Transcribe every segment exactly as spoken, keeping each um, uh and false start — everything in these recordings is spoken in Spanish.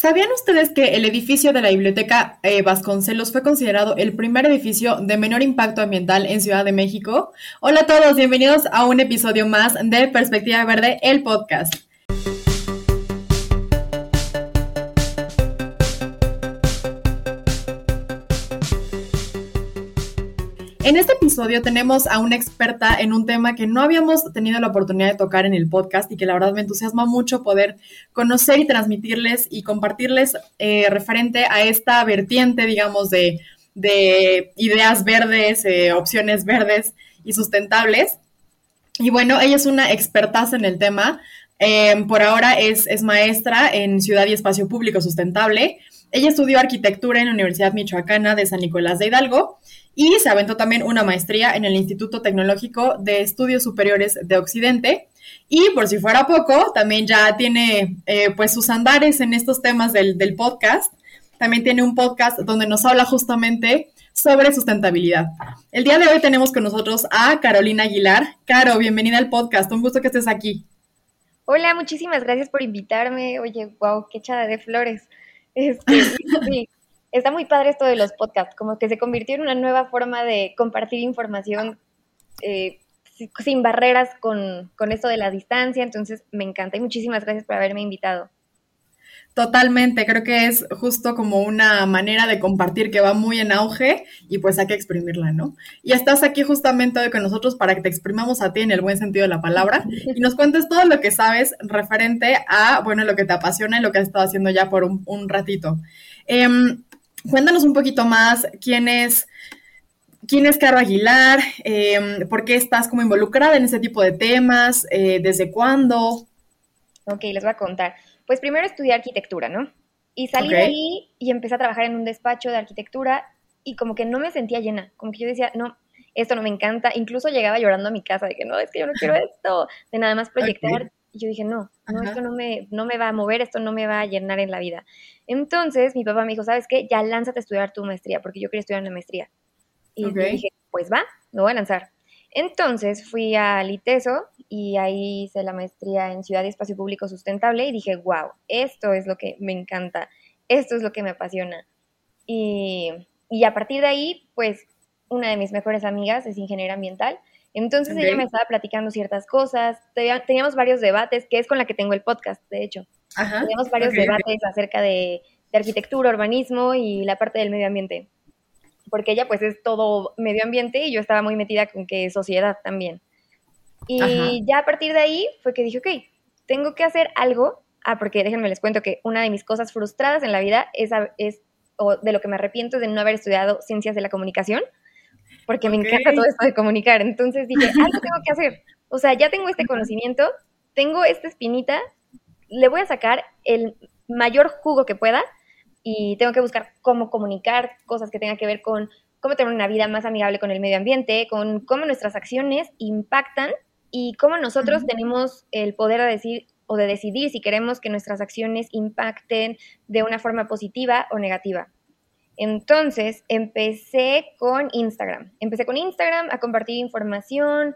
¿Sabían ustedes que el edificio de la Biblioteca eh, Vasconcelos fue considerado el primer edificio de menor impacto ambiental en Ciudad de México? Hola a todos, bienvenidos a un episodio más de Perspectiva Verde, el podcast. En este episodio tenemos a una experta en un tema que no habíamos tenido la oportunidad de tocar en el podcast y que la verdad me entusiasma mucho poder conocer y transmitirles y compartirles eh, referente a esta vertiente, digamos, de, de ideas verdes, eh, opciones verdes y sustentables. Y bueno, ella es una expertaza en el tema. Eh, por ahora es, es maestra en Ciudad y Espacio Público Sustentable. Ella estudió arquitectura en la Universidad Michoacana de San Nicolás de Hidalgo y se aventó también una maestría en el Instituto Tecnológico de Estudios Superiores de Occidente. Y por si fuera poco, también ya tiene eh, pues sus andares en estos temas del, del podcast. También tiene un podcast donde nos habla justamente sobre sustentabilidad. El día de hoy tenemos con nosotros a Carolina Aguilar. Caro, bienvenida al podcast. Un gusto que estés aquí. Hola, muchísimas gracias por invitarme. Oye, wow, qué echada de flores. Este, sí, está muy padre esto de los podcasts, como que se convirtió en una nueva forma de compartir información eh, sin barreras con, con esto de la distancia, entonces me encanta y muchísimas gracias por haberme invitado. Totalmente, creo que es justo como una manera de compartir que va muy en auge y pues hay que exprimirla, ¿no? Y estás aquí justamente hoy con nosotros para que te exprimamos a ti en el buen sentido de la palabra y nos cuentes todo lo que sabes referente a, bueno, lo que te apasiona y lo que has estado haciendo ya por un, un ratito. Eh, cuéntanos un poquito más quién es, quién es Caro Aguilar, eh, por qué estás como involucrada en este tipo de temas, eh, desde cuándo. Ok, les voy a contar. Pues primero estudié arquitectura, ¿no? Y salí okay. de ahí y empecé a trabajar en un despacho de arquitectura y como que no me sentía llena, como que yo decía, no, esto no me encanta, incluso llegaba llorando a mi casa de que no, es que yo no quiero esto, de nada más proyectar, okay. y yo dije, no, no, Ajá. esto no me, no me va a mover, esto no me va a llenar en la vida. Entonces mi papá me dijo, ¿sabes qué? Ya lánzate a estudiar tu maestría, porque yo quería estudiar una maestría. Y okay. dije, pues va, me voy a lanzar. Entonces fui al ITESO y ahí hice la maestría en Ciudad y Espacio Público Sustentable y dije, wow, esto es lo que me encanta, esto es lo que me apasiona. Y, y a partir de ahí, pues, una de mis mejores amigas es ingeniera ambiental, entonces okay. ella me estaba platicando ciertas cosas, teníamos varios debates, que es con la que tengo el podcast, de hecho. Ajá. Teníamos varios okay, debates okay. acerca de, de arquitectura, urbanismo y la parte del medio ambiente. Porque ella pues es todo medio ambiente y yo estaba muy metida con que es sociedad también. Y Ajá. ya a partir de ahí fue que dije, ok, tengo que hacer algo. Ah, porque déjenme les cuento que una de mis cosas frustradas en la vida es, es o de lo que me arrepiento es de no haber estudiado ciencias de la comunicación, porque okay. me encanta todo esto de comunicar. Entonces dije, algo tengo que hacer. O sea, ya tengo este conocimiento, tengo esta espinita, le voy a sacar el mayor jugo que pueda. Y tengo que buscar cómo comunicar cosas que tengan que ver con cómo tener una vida más amigable con el medio ambiente, con cómo nuestras acciones impactan y cómo nosotros uh-huh. tenemos el poder de decir o de decidir si queremos que nuestras acciones impacten de una forma positiva o negativa. Entonces, empecé con Instagram. Empecé con Instagram a compartir información.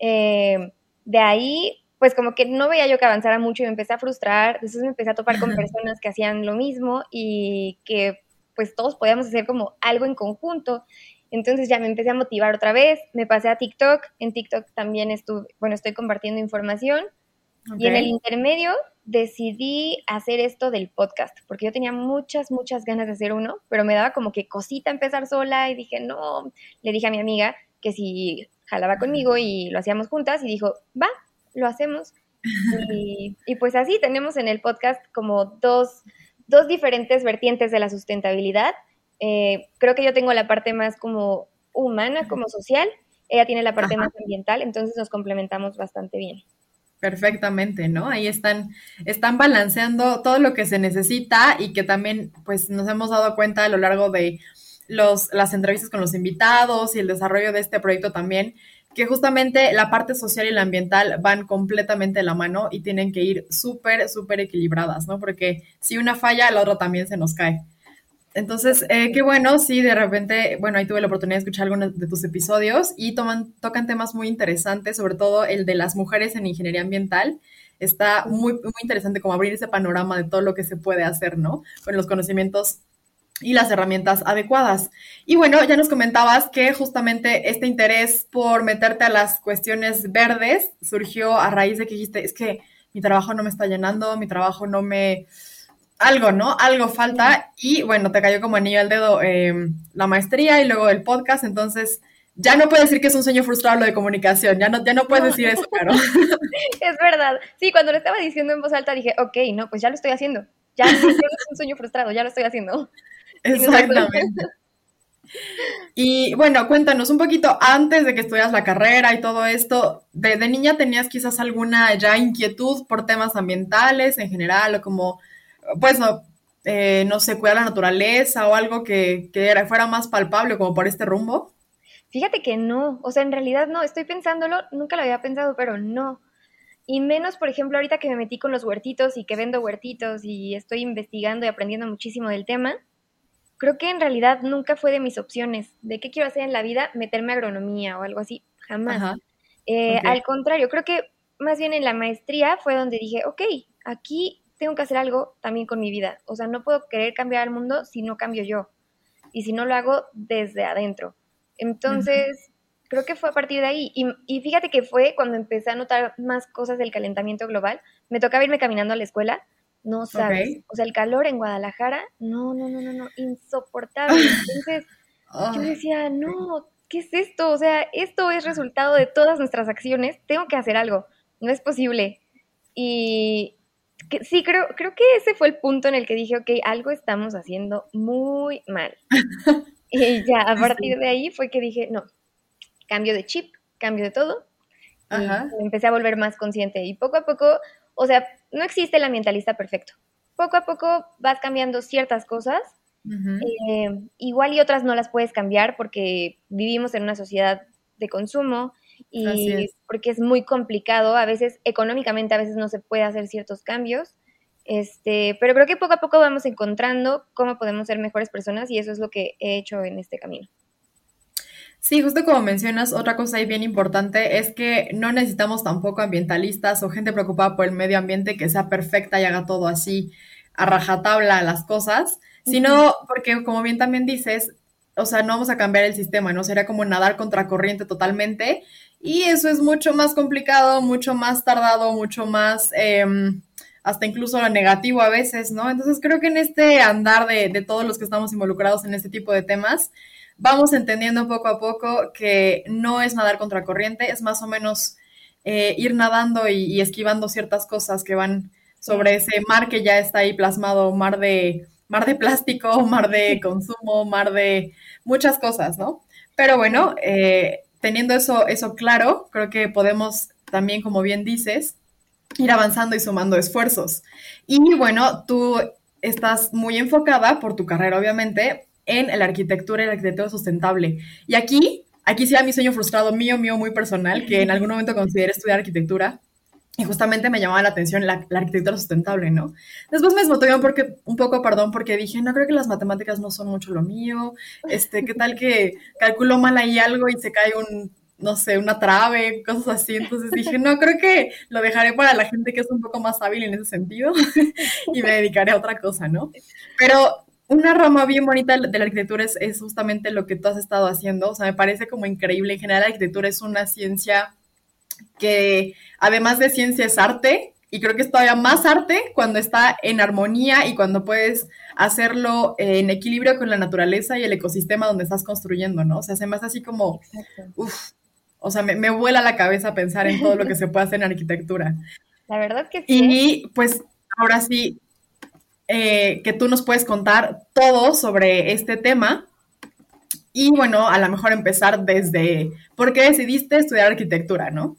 Eh, de ahí, pues como que no veía yo que avanzara mucho y me empecé a frustrar, entonces me empecé a topar con personas que hacían lo mismo y que pues todos podíamos hacer como algo en conjunto, entonces ya me empecé a motivar otra vez, me pasé a TikTok, en TikTok también estuve, bueno, estoy compartiendo información okay. y en el intermedio decidí hacer esto del podcast, porque yo tenía muchas, muchas ganas de hacer uno, pero me daba como que cosita empezar sola y dije no, le dije a mi amiga que si jalaba conmigo y lo hacíamos juntas y dijo, va, lo hacemos, y, y pues así tenemos en el podcast como dos, dos diferentes vertientes de la sustentabilidad, eh, creo que yo tengo la parte más como humana, como social, ella tiene la parte Ajá. más ambiental, entonces nos complementamos bastante bien. Perfectamente, ¿no? Ahí están, están balanceando todo lo que se necesita y que también pues nos hemos dado cuenta a lo largo de los, las entrevistas con los invitados y el desarrollo de este proyecto también, que justamente la parte social y la ambiental van completamente de la mano y tienen que ir súper, súper equilibradas, ¿no? Porque si una falla, la otra también se nos cae. Entonces, eh, qué bueno, sí, de repente, bueno, ahí tuve la oportunidad de escuchar algunos de tus episodios y toman, tocan temas muy interesantes, sobre todo el de las mujeres en ingeniería ambiental, está muy, muy interesante como abrir ese panorama de todo lo que se puede hacer, ¿no? Con los conocimientos y las herramientas adecuadas. Y bueno, ya nos comentabas que justamente este interés por meterte a las cuestiones verdes surgió a raíz de que dijiste, es que mi trabajo no me está llenando, mi trabajo no me... Algo, ¿no? Algo falta. Y bueno, te cayó como anillo al dedo eh, la maestría y luego el podcast. Entonces, ya no puedes decir que es un sueño frustrado lo de comunicación. Ya no, ya no puedes no. decir eso, claro. Es verdad. Sí, cuando lo estaba diciendo en voz alta dije, ok, no, pues ya lo estoy haciendo. Ya no es un sueño frustrado, ya lo estoy haciendo. Exactamente. Y bueno, cuéntanos un poquito antes de que estudias la carrera y todo esto, ¿desde niña tenías quizás alguna ya inquietud por temas ambientales en general o como... pues, no, eh, no sé, cuidar la naturaleza o algo que, que era, fuera más palpable como por este rumbo? Fíjate que no, o sea, en realidad no, estoy pensándolo, nunca lo había pensado, pero no. Y menos, por ejemplo, ahorita que me metí con los huertitos y que vendo huertitos y estoy investigando y aprendiendo muchísimo del tema, creo que en realidad nunca fue de mis opciones. ¿De qué quiero hacer en la vida? Meterme a agronomía o algo así, jamás. Eh, okay. Al contrario, creo que más bien en la maestría fue donde dije, ok, aquí... tengo que hacer algo también con mi vida. O sea, no puedo querer cambiar el mundo si no cambio yo. Y si no lo hago desde adentro. Entonces, uh-huh. creo que fue a partir de ahí. Y, y fíjate que fue cuando empecé a notar más cosas del calentamiento global. Me tocaba irme caminando a la escuela. No sabes. Okay. O sea, el calor en Guadalajara, no, no, no, no, no, insoportable. Entonces, oh. yo decía, no, ¿qué es esto? O sea, esto es resultado de todas nuestras acciones. Tengo que hacer algo. No es posible. Y... sí, creo, creo que ese fue el punto en el que dije, ok, algo estamos haciendo muy mal. Y ya, a partir de ahí fue que dije, no, cambio de chip, cambio de todo. Ajá. Y empecé a volver más consciente. Y poco a poco, o sea, no existe el ambientalista perfecto. Poco a poco vas cambiando ciertas cosas. Uh-huh. Eh, igual y otras no las puedes cambiar porque vivimos en una sociedad de consumo. Y porque es muy complicado, a veces económicamente a veces no se puede hacer ciertos cambios, este, pero creo que poco a poco vamos encontrando cómo podemos ser mejores personas y eso es lo que he hecho en este camino. Sí, justo como mencionas, otra cosa ahí bien importante es que no necesitamos tampoco ambientalistas o gente preocupada por el medio ambiente que sea perfecta y haga todo así a rajatabla las cosas, sino porque como bien también dices, o sea, no vamos a cambiar el sistema, ¿no? Sería como nadar contracorriente totalmente. Y eso es mucho más complicado, mucho más tardado, mucho más, eh, hasta incluso lo negativo a veces, ¿no? Entonces creo que en este andar de, de todos los que estamos involucrados en este tipo de temas, vamos entendiendo poco a poco que no es nadar contracorriente, es más o menos eh, ir nadando y, y esquivando ciertas cosas que van sobre ese mar que ya está ahí plasmado, mar de, mar de plástico, mar de consumo, mar de muchas cosas, ¿no? Pero bueno, eh... teniendo eso, eso claro, creo que podemos también, como bien dices, ir avanzando y sumando esfuerzos. Y bueno, tú estás muy enfocada, por tu carrera obviamente, en la arquitectura y la arquitectura sustentable. Y aquí, aquí sí era mi sueño frustrado mío, mío muy personal, que en algún momento consideré estudiar arquitectura. Y justamente me llamaba la atención la, la arquitectura sustentable, ¿no? Después me desmotivé porque, un poco, perdón, porque dije, no, creo que las matemáticas no son mucho lo mío, este, ¿qué tal que calculo mal ahí algo y se cae un, no sé, una trave, cosas así? Entonces dije, no, creo que lo dejaré para la gente que es un poco más hábil en ese sentido y me dedicaré a otra cosa, ¿no? Pero una rama bien bonita de la arquitectura es, es justamente lo que tú has estado haciendo, o sea, me parece como increíble. En general, la arquitectura es una ciencia... que además de ciencia es arte, y creo que es todavía más arte cuando está en armonía y cuando puedes hacerlo en equilibrio con la naturaleza y el ecosistema donde estás construyendo, ¿no? O sea, se me hace así como, uff, o sea, me, me vuela la cabeza pensar en todo lo que se puede hacer en arquitectura. La verdad que sí. Y pues ahora sí, eh, que tú nos puedes contar todo sobre este tema. Y bueno, a lo mejor empezar desde, ¿por qué decidiste estudiar arquitectura, no?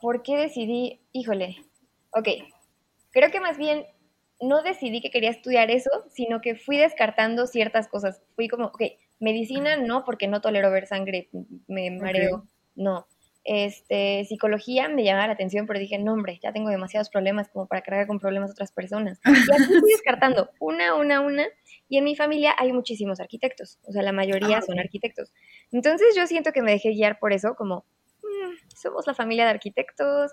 ¿Por qué decidí? Híjole, ok, creo que más bien no decidí que quería estudiar eso, sino que fui descartando ciertas cosas. Fui como, ok, medicina no, porque no tolero ver sangre, me mareo, okay. no. Este, psicología me llamaba la atención, pero dije, no hombre, ya tengo demasiados problemas como para cargar con problemas a otras personas. Y así fui descartando una, una, una. Y en mi familia hay muchísimos arquitectos, o sea, la mayoría ah, son arquitectos. Entonces yo siento que me dejé guiar por eso, como, mmm, somos la familia de arquitectos,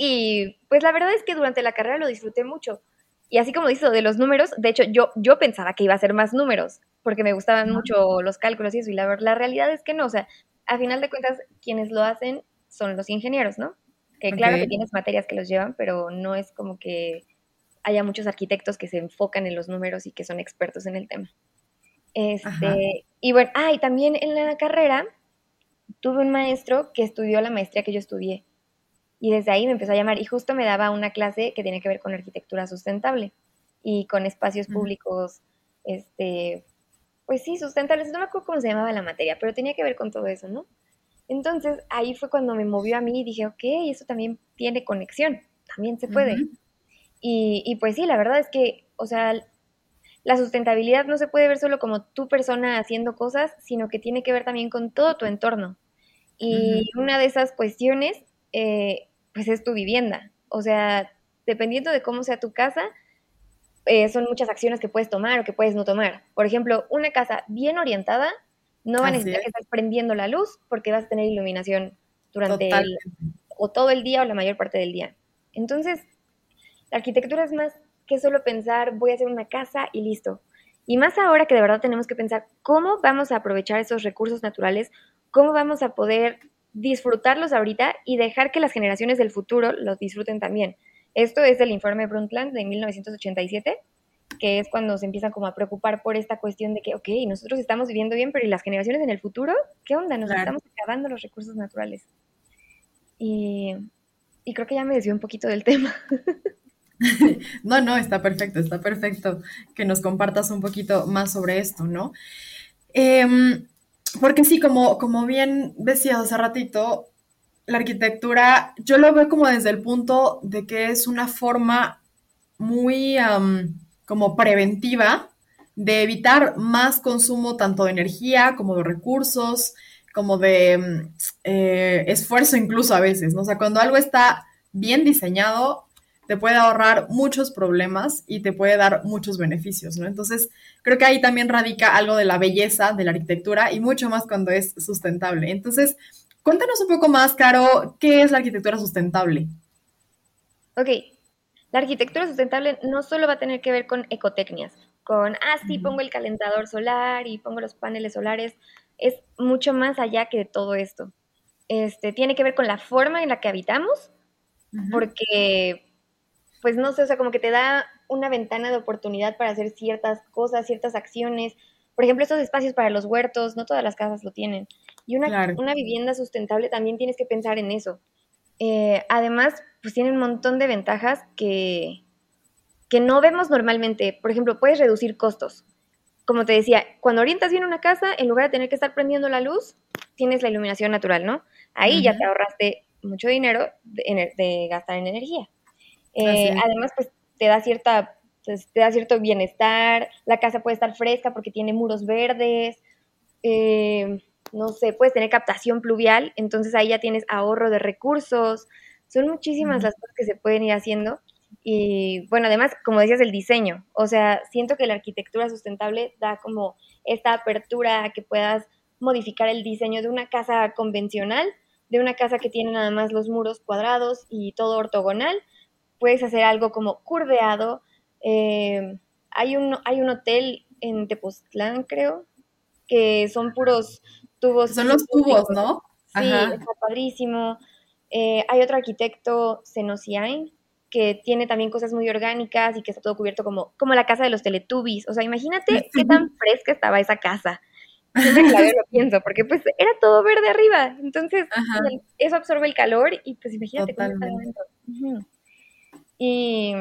Y pues la verdad es que durante la carrera lo disfruté mucho. Y así como dices lo de los números, de hecho yo, yo pensaba que iba a ser más números, porque me gustaban mucho los cálculos y eso, y la, la realidad es que no, o sea, a final de cuentas quienes lo hacen son los ingenieros, ¿no? Que claro okay. que tienes materias que los llevan, pero no es como que haya muchos arquitectos que se enfocan en los números y que son expertos en el tema. Este, Ajá. Y bueno, ah, y también en la carrera tuve un maestro que estudió la maestría que yo estudié. Y desde ahí me empezó a llamar y justo me daba una clase que tenía que ver con arquitectura sustentable y con espacios públicos, uh-huh. este, pues sí, sustentables. No me acuerdo cómo se llamaba la materia, pero tenía que ver con todo eso, ¿no? Entonces ahí fue cuando me movió a mí y dije, ok, eso también tiene conexión, también se puede. Uh-huh. Y, y pues sí, la verdad es que, o sea, la sustentabilidad no se puede ver solo como tu persona haciendo cosas, sino que tiene que ver también con todo tu entorno. Y uh-huh. una de esas cuestiones... Eh, pues es tu vivienda, o sea, dependiendo de cómo sea tu casa, eh, son muchas acciones que puedes tomar o que puedes no tomar. Por ejemplo, una casa bien orientada no va a necesitar es. que estés prendiendo la luz porque vas a tener iluminación durante Total. el, o todo el día o la mayor parte del día. Entonces, la arquitectura es más que solo pensar voy a hacer una casa y listo. Y más ahora que de verdad tenemos que pensar cómo vamos a aprovechar esos recursos naturales, cómo vamos a poder disfrutarlos ahorita y dejar que las generaciones del futuro los disfruten también. Esto es del informe Brundtland de mil novecientos ochenta y siete, que es cuando se empiezan como a preocupar por esta cuestión de que, ok, nosotros estamos viviendo bien, pero ¿y las generaciones en el futuro? ¿Qué onda? Nos claro. estamos acabando los recursos naturales. Y, y creo que ya me desvió un poquito del tema. No, no, está perfecto, está perfecto que nos compartas un poquito más sobre esto, ¿no? Eh, Porque sí, como, como bien decías hace ratito, la arquitectura yo lo veo como desde el punto de que es una forma muy um, como preventiva de evitar más consumo tanto de energía como de recursos, como de eh, esfuerzo incluso a veces, ¿no? O sea, cuando algo está bien diseñado, te puede ahorrar muchos problemas y te puede dar muchos beneficios, ¿no? Entonces, creo que ahí también radica algo de la belleza de la arquitectura y mucho más cuando es sustentable. Entonces, cuéntanos un poco más, Caro, ¿qué es la arquitectura sustentable? Ok, la arquitectura sustentable no solo va a tener que ver con ecotecnias, con, ah, sí, pongo el calentador solar y pongo los paneles solares, es mucho más allá que de todo esto. Este, tiene que ver con la forma en la que habitamos, uh-huh. porque... pues no sé, o sea, como que te da una ventana de oportunidad para hacer ciertas cosas, ciertas acciones. Por ejemplo, estos espacios para los huertos, no todas las casas lo tienen. Y una, claro. una vivienda sustentable también tienes que pensar en eso. Eh, además, pues tiene un montón de ventajas que, que no vemos normalmente. Por ejemplo, puedes reducir costos. Como te decía, cuando orientas bien una casa, en lugar de tener que estar prendiendo la luz, tienes la iluminación natural, ¿no? Ahí uh-huh. ya te ahorraste mucho dinero de, de gastar en energía. Eh, además, pues te da cierta, pues, te da cierto bienestar, la casa puede estar fresca porque tiene muros verdes, eh, no sé, puedes tener captación pluvial, entonces ahí ya tienes ahorro de recursos, son muchísimas uh-huh. las cosas que se pueden ir haciendo y bueno, además, como decías, el diseño, o sea, siento que la arquitectura sustentable da como esta apertura a que puedas modificar el diseño de una casa convencional, de una casa que tiene nada más los muros cuadrados y todo ortogonal. Puedes hacer algo como curveado. Eh, hay, un, hay un hotel en Tepoztlán, creo, que son puros tubos. Son los tubos, tubos ¿no? Sí, Ajá. está padrísimo. Eh, hay otro arquitecto, Senosiain, que tiene también cosas muy orgánicas y que está todo cubierto como, como la casa de los Teletubbies. O sea, imagínate sí. qué tan fresca estaba esa casa. Siempre que la veo lo pienso, porque pues era todo verde arriba. Entonces, Ajá. eso absorbe el calor y pues imagínate Totalmente. cómo está dentro. Uh-huh. Y,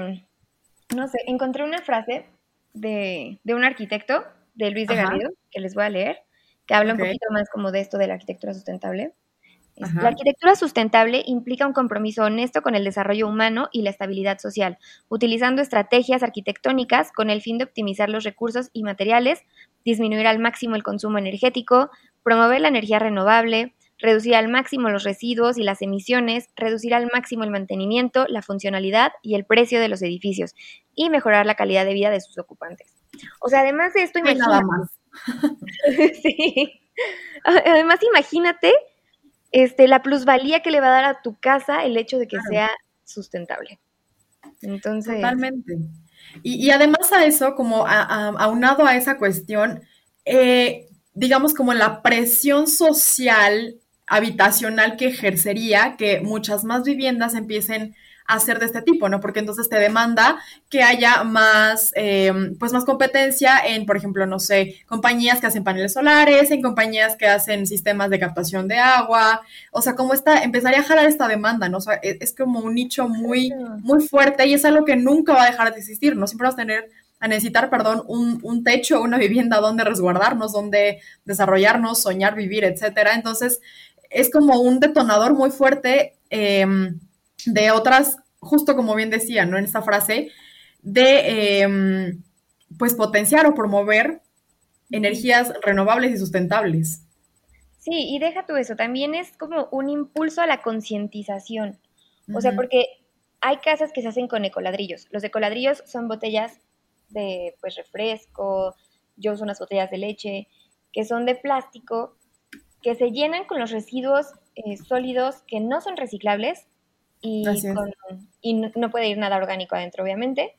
no sé, encontré una frase de, de un arquitecto, de Luis de Ajá. Garrido, que les voy a leer, que habla okay. un poquito más como de esto de la arquitectura sustentable. Ajá. La arquitectura sustentable implica un compromiso honesto con el desarrollo humano y la estabilidad social, utilizando estrategias arquitectónicas con el fin de optimizar los recursos y materiales, disminuir al máximo el consumo energético, promover la energía renovable, reducir al máximo los residuos y las emisiones, reducir al máximo el mantenimiento, la funcionalidad y el precio de los edificios y mejorar la calidad de vida de sus ocupantes. O sea, además de esto, imagínate. Nada más. sí. Además, imagínate este, la plusvalía que le va a dar a tu casa el hecho de que claro. sea sustentable. Entonces, totalmente. Y, y además a eso, como a, a, aunado a esa cuestión, eh, digamos como la presión social habitacional que ejercería que muchas más viviendas empiecen a ser de este tipo, ¿no? Porque entonces te demanda que haya más, eh, pues más competencia en, por ejemplo, no sé, compañías que hacen paneles solares, en compañías que hacen sistemas de captación de agua, o sea, como está, empezaría a jalar esta demanda, ¿no? O sea, es, es como un nicho muy, muy fuerte y es algo que nunca va a dejar de existir, ¿no? Siempre vas a tener, a necesitar, perdón, un, un techo, una vivienda donde resguardarnos, donde desarrollarnos, soñar, vivir, etcétera. Entonces, es como un detonador muy fuerte, eh, de otras, justo como bien decía, ¿no? En esta frase, de, eh, pues, potenciar o promover energías renovables y sustentables. Sí, y deja tú eso, también es como un impulso a la concientización. O uh-huh. sea, porque hay casas que se hacen con ecoladrillos. Los ecoladrillos son botellas de, pues, refresco, yo uso unas botellas de leche, que son de plástico, que se llenan con los residuos eh, sólidos que no son reciclables, y, con, y no, no puede ir nada orgánico adentro, obviamente,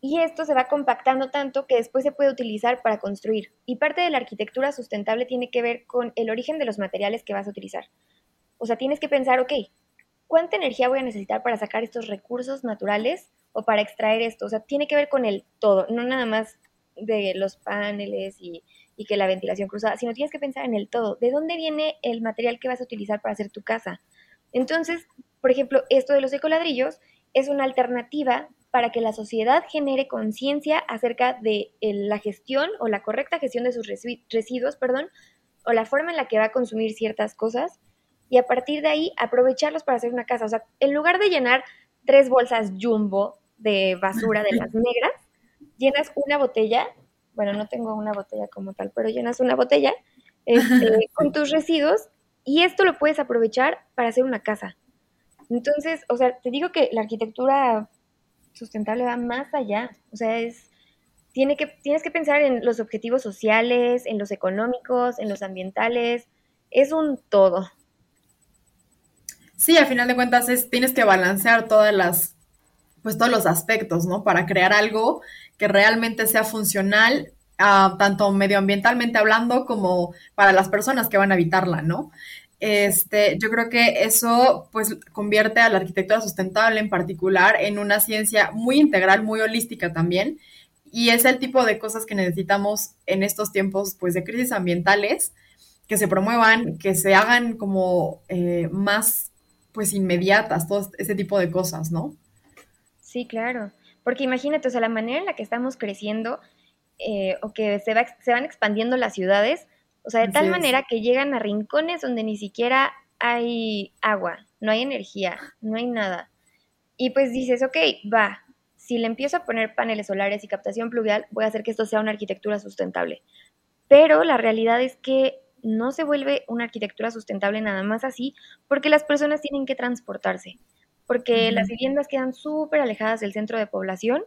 y esto se va compactando tanto que después se puede utilizar para construir, y parte de la arquitectura sustentable tiene que ver con el origen de los materiales que vas a utilizar. O sea, tienes que pensar, ok, ¿cuánta energía voy a necesitar para sacar estos recursos naturales o para extraer esto? O sea, tiene que ver con el todo, no nada más de los paneles y, y que la ventilación cruzada, sino tienes que pensar en el todo, de dónde viene el material que vas a utilizar para hacer tu casa. Entonces, por ejemplo, esto de los ecoladrillos es una alternativa para que la sociedad genere conciencia acerca de la gestión o la correcta gestión de sus residuos, perdón, o la forma en la que va a consumir ciertas cosas, y a partir de ahí aprovecharlos para hacer una casa. O sea, en lugar de llenar tres bolsas jumbo de basura de las negras, llenas una botella, bueno, no tengo una botella como tal, pero llenas una botella este, con tus residuos, y esto lo puedes aprovechar para hacer una casa. Entonces, o sea, te digo que la arquitectura sustentable va más allá. O sea, es tiene que tienes que pensar en los objetivos sociales, en los económicos, en los ambientales. Es un todo. Sí, a final de cuentas es, tienes que balancear todas las, pues todos los aspectos, ¿no? Para crear algo que realmente sea funcional, uh, tanto medioambientalmente hablando como para las personas que van a habitarla, ¿no? Este, yo creo que eso pues convierte a la arquitectura sustentable en particular en una ciencia muy integral, muy holística también, y es el tipo de cosas que necesitamos en estos tiempos pues de crisis ambientales, que se promuevan, que se hagan como eh, más pues inmediatas, todo ese tipo de cosas, ¿no? Sí, claro, porque imagínate, o sea, la manera en la que estamos creciendo eh, o que se, va, se van expandiendo las ciudades. O sea, de tal manera que llegan a rincones donde ni siquiera hay agua, no hay energía, no hay nada. Y pues dices, ok, va, si le empiezo a poner paneles solares y captación pluvial, voy a hacer que esto sea una arquitectura sustentable. Pero la realidad es que no se vuelve una arquitectura sustentable nada más así, porque las personas tienen que transportarse, porque uh-huh. las viviendas quedan súper alejadas del centro de población.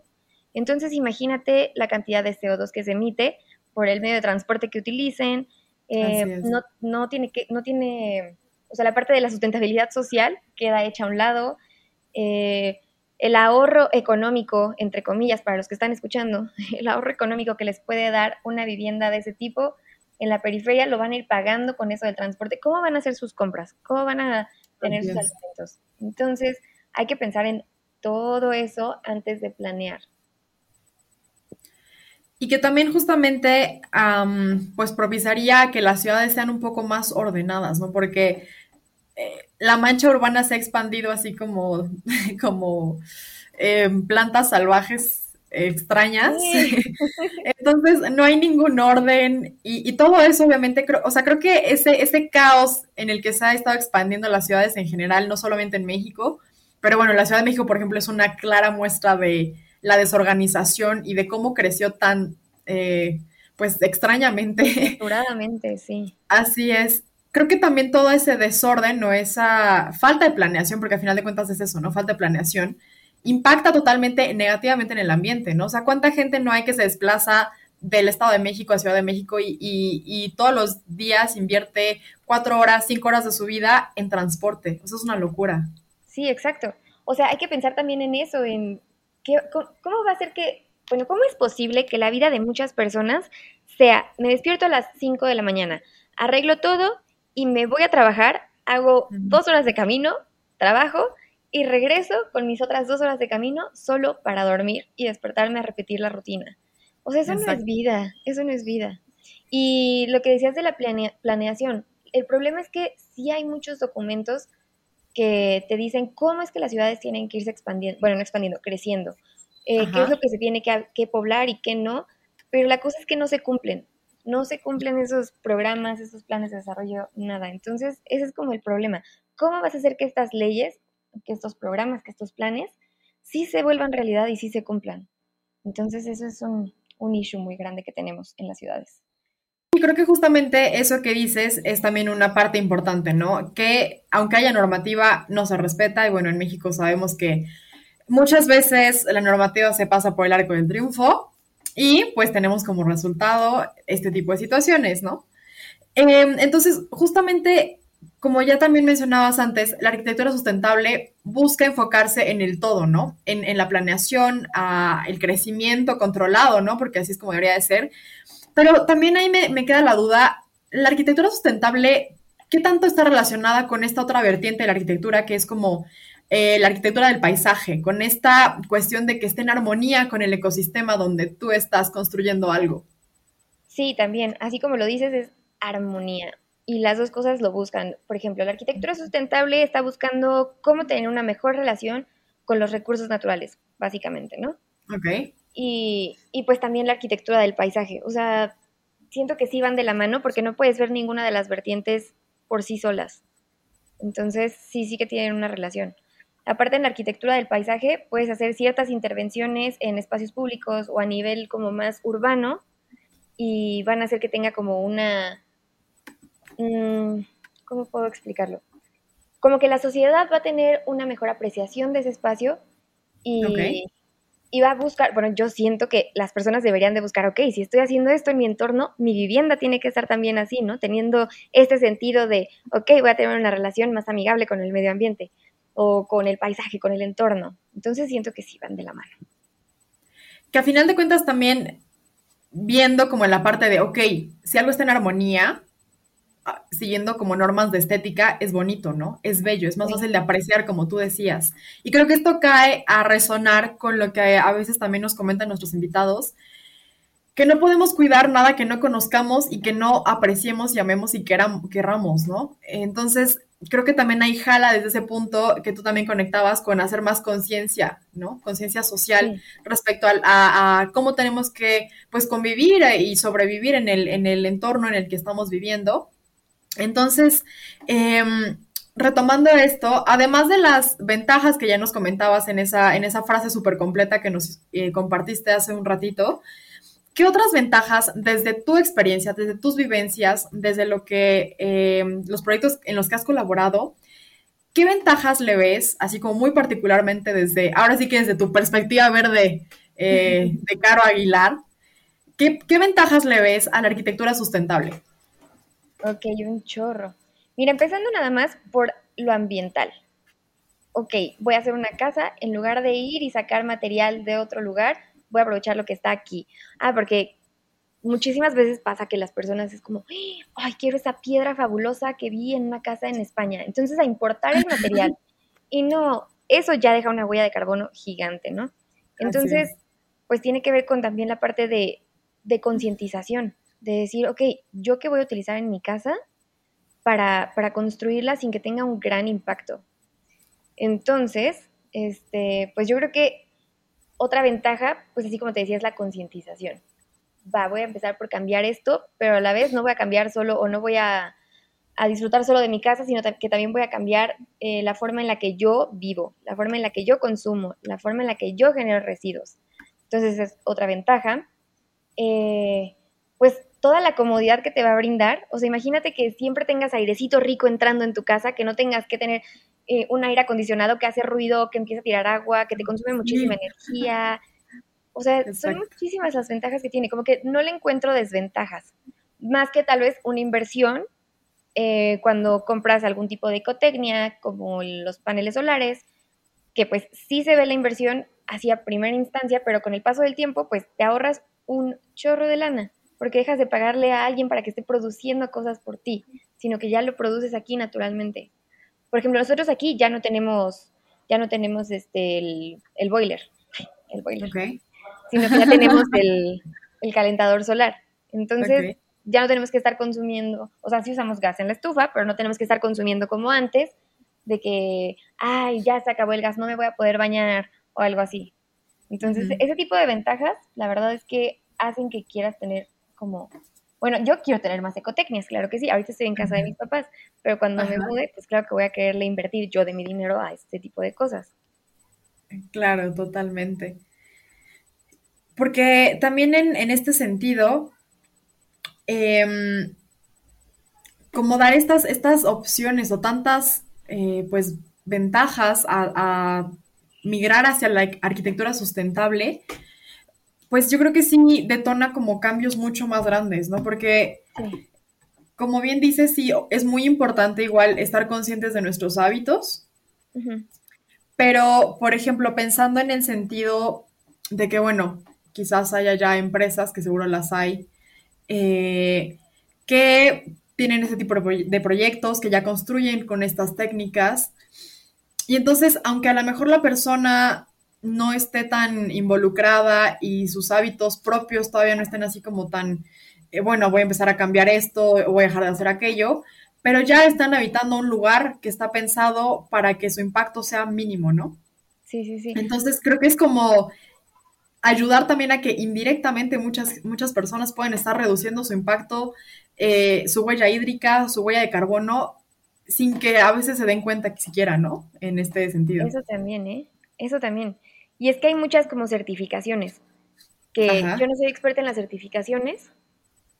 Entonces imagínate la cantidad de C O dos que se emite por el medio de transporte que utilicen. Eh, no, no tiene que, no tiene, o sea, la parte de la sustentabilidad social queda hecha a un lado, eh, el ahorro económico, entre comillas, para los que están escuchando, el ahorro económico que les puede dar una vivienda de ese tipo en la periferia, lo van a ir pagando con eso del transporte. ¿Cómo van a hacer sus compras? ¿Cómo van a tener Así sus es. alimentos? Entonces, hay que pensar en todo eso antes de planear. Y que también justamente um, pues propiciaría que las ciudades sean un poco más ordenadas, ¿no? Porque eh, la mancha urbana se ha expandido así como, como eh, plantas salvajes extrañas. Sí. Entonces no hay ningún orden y, y todo eso obviamente, creo, o sea, creo que ese, ese caos en el que se ha estado expandiendo las ciudades en general, no solamente en México, pero bueno, la Ciudad de México, por ejemplo, es una clara muestra de la desorganización y de cómo creció tan, eh, pues, extrañamente. Duradamente, sí. Así es. Creo que también todo ese desorden o esa falta de planeación, porque al final de cuentas es eso, ¿no? Falta de planeación, impacta totalmente negativamente en el ambiente, ¿no? O sea, ¿cuánta gente no hay que se desplaza del Estado de México a Ciudad de México y, y, y todos los días invierte cuatro horas, cinco horas de su vida en transporte? Eso es una locura. Sí, exacto. O sea, hay que pensar también en eso, en qué, cómo, cómo va a ser que, bueno, cómo es posible que la vida de muchas personas sea, me despierto a las cinco de la mañana, arreglo todo y me voy a trabajar, hago dos horas de camino, trabajo y regreso con mis otras dos horas de camino solo para dormir y despertarme a repetir la rutina. O sea, eso Exacto. no es vida, eso no es vida. Y lo que decías de la planea- planeación, el problema es que sí hay muchos documentos que te dicen cómo es que las ciudades tienen que irse expandiendo, bueno, no expandiendo, creciendo, eh, qué es lo que se tiene que, que poblar y qué no, pero la cosa es que no se cumplen, no se cumplen esos programas, esos planes de desarrollo, nada. Entonces, ese es como el problema. ¿Cómo vas a hacer que estas leyes, que estos programas, que estos planes, sí se vuelvan realidad y sí se cumplan? Entonces, eso es un, un issue muy grande que tenemos en las ciudades. Y creo que justamente eso que dices es también una parte importante, ¿no? Que aunque haya normativa, no se respeta. Y bueno, en México sabemos que muchas veces la normativa se pasa por el arco del triunfo y pues tenemos como resultado este tipo de situaciones, ¿no? Eh, entonces, justamente, como ya también mencionabas antes, la arquitectura sustentable busca enfocarse en el todo, ¿no? En, en la planeación, a el crecimiento controlado, ¿no? Porque así es como debería de ser. Pero también ahí me, me queda la duda, la arquitectura sustentable, ¿qué tanto está relacionada con esta otra vertiente de la arquitectura que es como eh, la arquitectura del paisaje, con esta cuestión de que esté en armonía con el ecosistema donde tú estás construyendo algo? Sí, también, así como lo dices, es armonía y las dos cosas lo buscan. Por ejemplo, la arquitectura sustentable está buscando cómo tener una mejor relación con los recursos naturales, básicamente, ¿no? Ok. Y, y pues también la arquitectura del paisaje, o sea, siento que sí van de la mano porque no puedes ver ninguna de las vertientes por sí solas, entonces sí, sí que tienen una relación. Aparte en la arquitectura del paisaje puedes hacer ciertas intervenciones en espacios públicos o a nivel como más urbano y van a hacer que tenga como una, ¿cómo puedo explicarlo? Como que la sociedad va a tener una mejor apreciación de ese espacio y... Okay. Y va a buscar, bueno, yo siento que las personas deberían de buscar, ok, si estoy haciendo esto en mi entorno, mi vivienda tiene que estar también así, ¿no? Teniendo este sentido de, ok, voy a tener una relación más amigable con el medio ambiente o con el paisaje, con el entorno. Entonces siento que sí van de la mano. Que a final de cuentas también viendo como en la parte de, ok, si algo está en armonía, siguiendo como normas de estética, es bonito, ¿no? Es bello, es más sí. fácil de apreciar, como tú decías. Y creo que esto cae a resonar con lo que a veces también nos comentan nuestros invitados, que no podemos cuidar nada que no conozcamos y que no apreciemos, llamemos y queram- querramos, ¿no? Entonces, creo que también hay jala desde ese punto que tú también conectabas con hacer más conciencia, ¿no? Conciencia social sí. respecto a, a, a cómo tenemos que, pues, convivir y sobrevivir en el, en el entorno en el que estamos viviendo. Entonces, eh, retomando esto, además de las ventajas que ya nos comentabas en esa, en esa frase súper completa que nos eh, compartiste hace un ratito, ¿qué otras ventajas desde tu experiencia, desde tus vivencias, desde lo que eh, los proyectos en los que has colaborado, qué ventajas le ves, así como muy particularmente desde, ahora sí que desde tu perspectiva verde eh, de Caro Aguilar, ¿qué, qué ventajas le ves a la arquitectura sustentable? Ok, un chorro. Mira, empezando nada más por lo ambiental. Ok, voy a hacer una casa, en lugar de ir y sacar material de otro lugar, voy a aprovechar lo que está aquí. Ah, porque muchísimas veces pasa que las personas es como, ay, quiero esa piedra fabulosa que vi en una casa en España. Entonces, a importar el material. Y no, eso ya deja una huella de carbono gigante, ¿no? Entonces, Así. pues tiene que ver con también la parte de, de concientización. De decir, ok, ¿yo qué voy a utilizar en mi casa para, para construirla sin que tenga un gran impacto? Entonces, este, pues yo creo que otra ventaja, pues así como te decía, es la concientización. Va, voy a empezar por cambiar esto, pero a la vez no voy a cambiar solo o no voy a, a disfrutar solo de mi casa, sino que también voy a cambiar eh, la forma en la que yo vivo, la forma en la que yo consumo, la forma en la que yo genero residuos. Entonces, es otra ventaja. Eh, pues, toda la comodidad que te va a brindar, o sea, imagínate que siempre tengas airecito rico entrando en tu casa, que no tengas que tener eh, un aire acondicionado que hace ruido, que empieza a tirar agua, que te consume muchísima energía, o sea, Exacto. son muchísimas las ventajas que tiene, como que no le encuentro desventajas, más que tal vez una inversión eh, cuando compras algún tipo de ecotecnia, como los paneles solares, que pues sí se ve la inversión hacia primera instancia, pero con el paso del tiempo pues te ahorras un chorro de lana, porque dejas de pagarle a alguien para que esté produciendo cosas por ti, sino que ya lo produces aquí naturalmente. Por ejemplo, nosotros aquí ya no tenemos, ya no tenemos este el, el boiler, el boiler, okay. sino que ya tenemos el, el calentador solar. Entonces okay. ya no tenemos que estar consumiendo, o sea, sí usamos gas en la estufa, pero no tenemos que estar consumiendo como antes, de que, ay, ya se acabó el gas, no me voy a poder bañar o algo así. Entonces, uh-huh. ese tipo de ventajas, la verdad es que hacen que quieras tener como, bueno, yo quiero tener más ecotecnias, claro que sí, ahorita estoy en casa de mis papás, pero cuando uh-huh. me mude, pues claro que voy a quererle invertir yo de mi dinero a este tipo de cosas. Claro, totalmente. Porque también en, en este sentido, eh, como dar estas, estas opciones o tantas, eh, pues, ventajas a, a migrar hacia la arquitectura sustentable, pues yo creo que sí detona como cambios mucho más grandes, ¿no? Porque, sí. como bien dices, sí, es muy importante igual estar conscientes de nuestros hábitos, uh-huh. pero, por ejemplo, pensando en el sentido de que, bueno, quizás haya ya empresas, que seguro las hay, eh, que tienen ese tipo de, proye- de proyectos, que ya construyen con estas técnicas. Y entonces, aunque a lo mejor la persona no esté tan involucrada y sus hábitos propios todavía no estén así como tan, eh, bueno, voy a empezar a cambiar esto, voy a dejar de hacer aquello, pero ya están habitando un lugar que está pensado para que su impacto sea mínimo, ¿no? Sí, sí, sí. Entonces, creo que es como ayudar también a que indirectamente muchas, muchas personas pueden estar reduciendo su impacto, eh, su huella hídrica, su huella de carbono, sin que a veces se den cuenta que siquiera, ¿no? En este sentido. Eso también, ¿eh? Eso también. Y es que hay muchas como certificaciones, que Ajá. yo no soy experta en las certificaciones,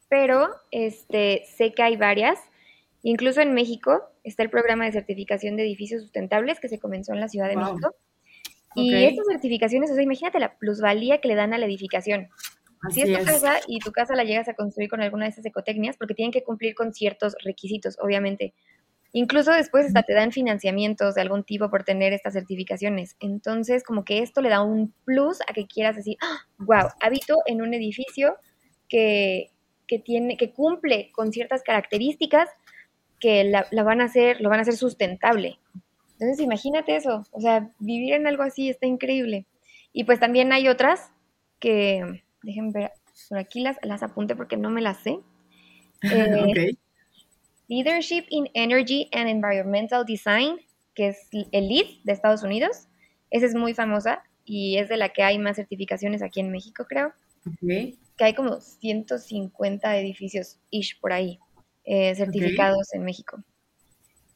pero este, sé que hay varias. Incluso en México está el programa de certificación de edificios sustentables que se comenzó en la Ciudad de wow. México. Okay. Y estas certificaciones, o sea, imagínate la plusvalía que le dan a la edificación. Así si es tu casa y tu casa la llegas a construir con alguna de esas ecotecnias, porque tienen que cumplir con ciertos requisitos, obviamente. Incluso después hasta te dan financiamientos de algún tipo por tener estas certificaciones. Entonces, como que esto le da un plus a que quieras decir, ¡ah, wow! Habito en un edificio que, que, tiene, que cumple con ciertas características que la, la van a hacer, lo van a hacer sustentable. Entonces, imagínate eso. O sea, vivir en algo así está increíble. Y pues también hay otras que, déjenme ver, por aquí las, las apunté porque no me las sé. Eh, ok. Leadership in Energy and Environmental Design, que es el LEED de Estados Unidos. Esa es muy famosa y es de la que hay más certificaciones aquí en México, creo. Okay. Que hay como ciento cincuenta edificios ish por ahí eh, certificados okay. en México.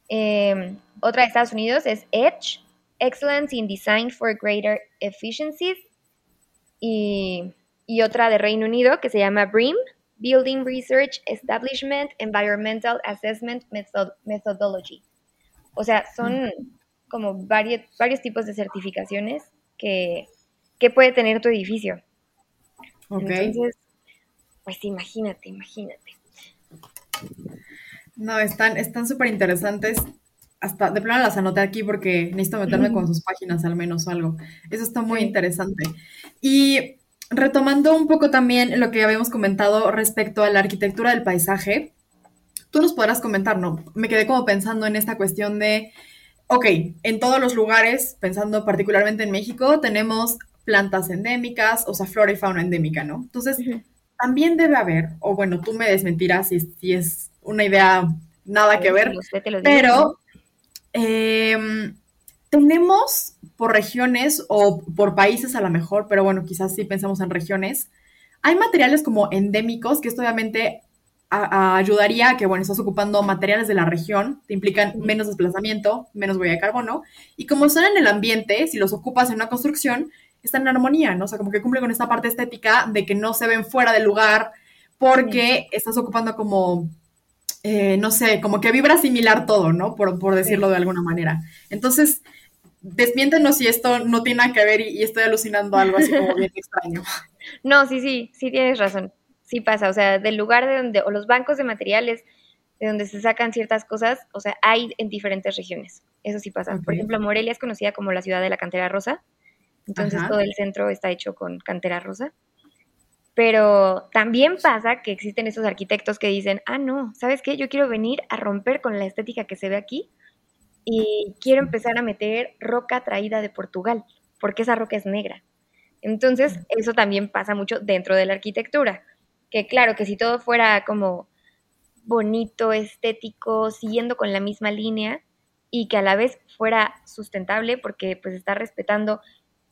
Eh, otra de Estados Unidos es EDGE, Excellence in Design for Greater Efficiencies. Y, y otra de Reino Unido que se llama BREEAM, Building Research Establishment Environmental Assessment Method- Methodology. O sea, son como varios, varios tipos de certificaciones que, que puede tener tu edificio. Okay. Entonces, pues imagínate, imagínate. No, están están súper interesantes. Hasta de plano las anoté aquí porque necesito meterme con sus páginas al menos o algo. Eso está muy sí. interesante. Y retomando un poco también lo que habíamos comentado respecto a la arquitectura del paisaje, tú nos podrás comentar, ¿no? Me quedé como pensando en esta cuestión de, ok, en todos los lugares, pensando particularmente en México, tenemos plantas endémicas, o sea, flora y fauna endémica, ¿no? Entonces, uh-huh. también debe haber, o bueno, tú me desmentirás si, si es una idea nada sí, que ver, digo, pero eh, tenemos por regiones o por países a lo mejor, pero bueno, quizás sí pensamos en regiones, hay materiales como endémicos, que esto obviamente a, a ayudaría a que, bueno, estás ocupando materiales de la región, te implican menos desplazamiento, menos huella de carbono, y como están en el ambiente, si los ocupas en una construcción, están en armonía, ¿no? O sea, como que cumple con esta parte estética de que no se ven fuera del lugar porque sí. estás ocupando como, eh, no sé, como que vibra similar todo, ¿no? Por, por decirlo sí. de alguna manera. Entonces, desmiéntenos si esto no tiene nada que ver y, y estoy alucinando algo así como bien extraño. No, sí, sí, sí tienes razón. Sí pasa, o sea, del lugar de donde, o los bancos de materiales de donde se sacan ciertas cosas, o sea, hay en diferentes regiones. eso sí pasa. Okay. Por ejemplo, Morelia es conocida como la ciudad de la cantera rosa, entonces Ajá. todo el centro está hecho con cantera rosa. Pero también pasa que existen esos arquitectos que dicen, ah, no, ¿sabes qué? Yo quiero venir a romper con la estética que se ve aquí y quiero empezar a meter roca traída de Portugal, porque esa roca es negra. Entonces, eso también pasa mucho dentro de la arquitectura, que claro, que si todo fuera como bonito, estético, siguiendo con la misma línea y que a la vez fuera sustentable porque pues está respetando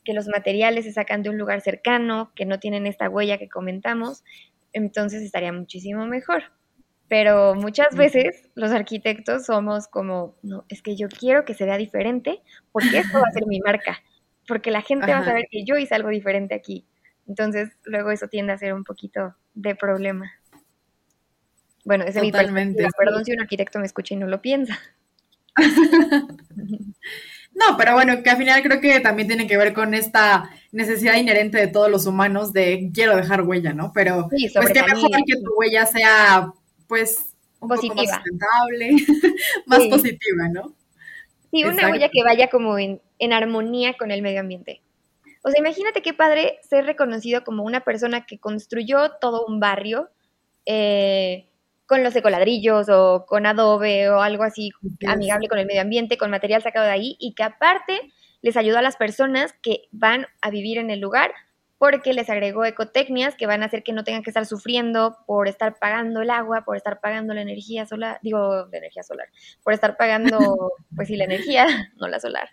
que los materiales se sacan de un lugar cercano, que no tienen esta huella que comentamos, entonces estaría muchísimo mejor. Pero muchas veces los arquitectos somos como, no, es que yo quiero que se vea diferente, porque esto va a ser mi marca, porque la gente Ajá. va a saber que yo hice algo diferente aquí. Entonces, luego eso tiende a ser un poquito de problema. Bueno, esa es Totalmente, mi perspectiva. Perdón si un arquitecto me escucha y no lo piensa. No, pero bueno, que al final creo que también tiene que ver con esta necesidad inherente de todos los humanos de quiero dejar huella, ¿no? Pero sí, pues que mejor que tu huella sea, pues, un positiva. Poco más sustentable, más sí. positiva, ¿no? Sí, una Exacto. huella que vaya como en, en armonía con el medio ambiente. O sea, imagínate qué padre ser reconocido como una persona que construyó todo un barrio eh, con los ecoladrillos o con adobe o algo así sí, amigable sí. con el medio ambiente, con material sacado de ahí y que aparte les ayudó a las personas que van a vivir en el lugar porque les agregó ecotecnias que van a hacer que no tengan que estar sufriendo por estar pagando el agua, por estar pagando la energía solar, digo, la energía solar, por estar pagando, pues sí, la energía, no la solar.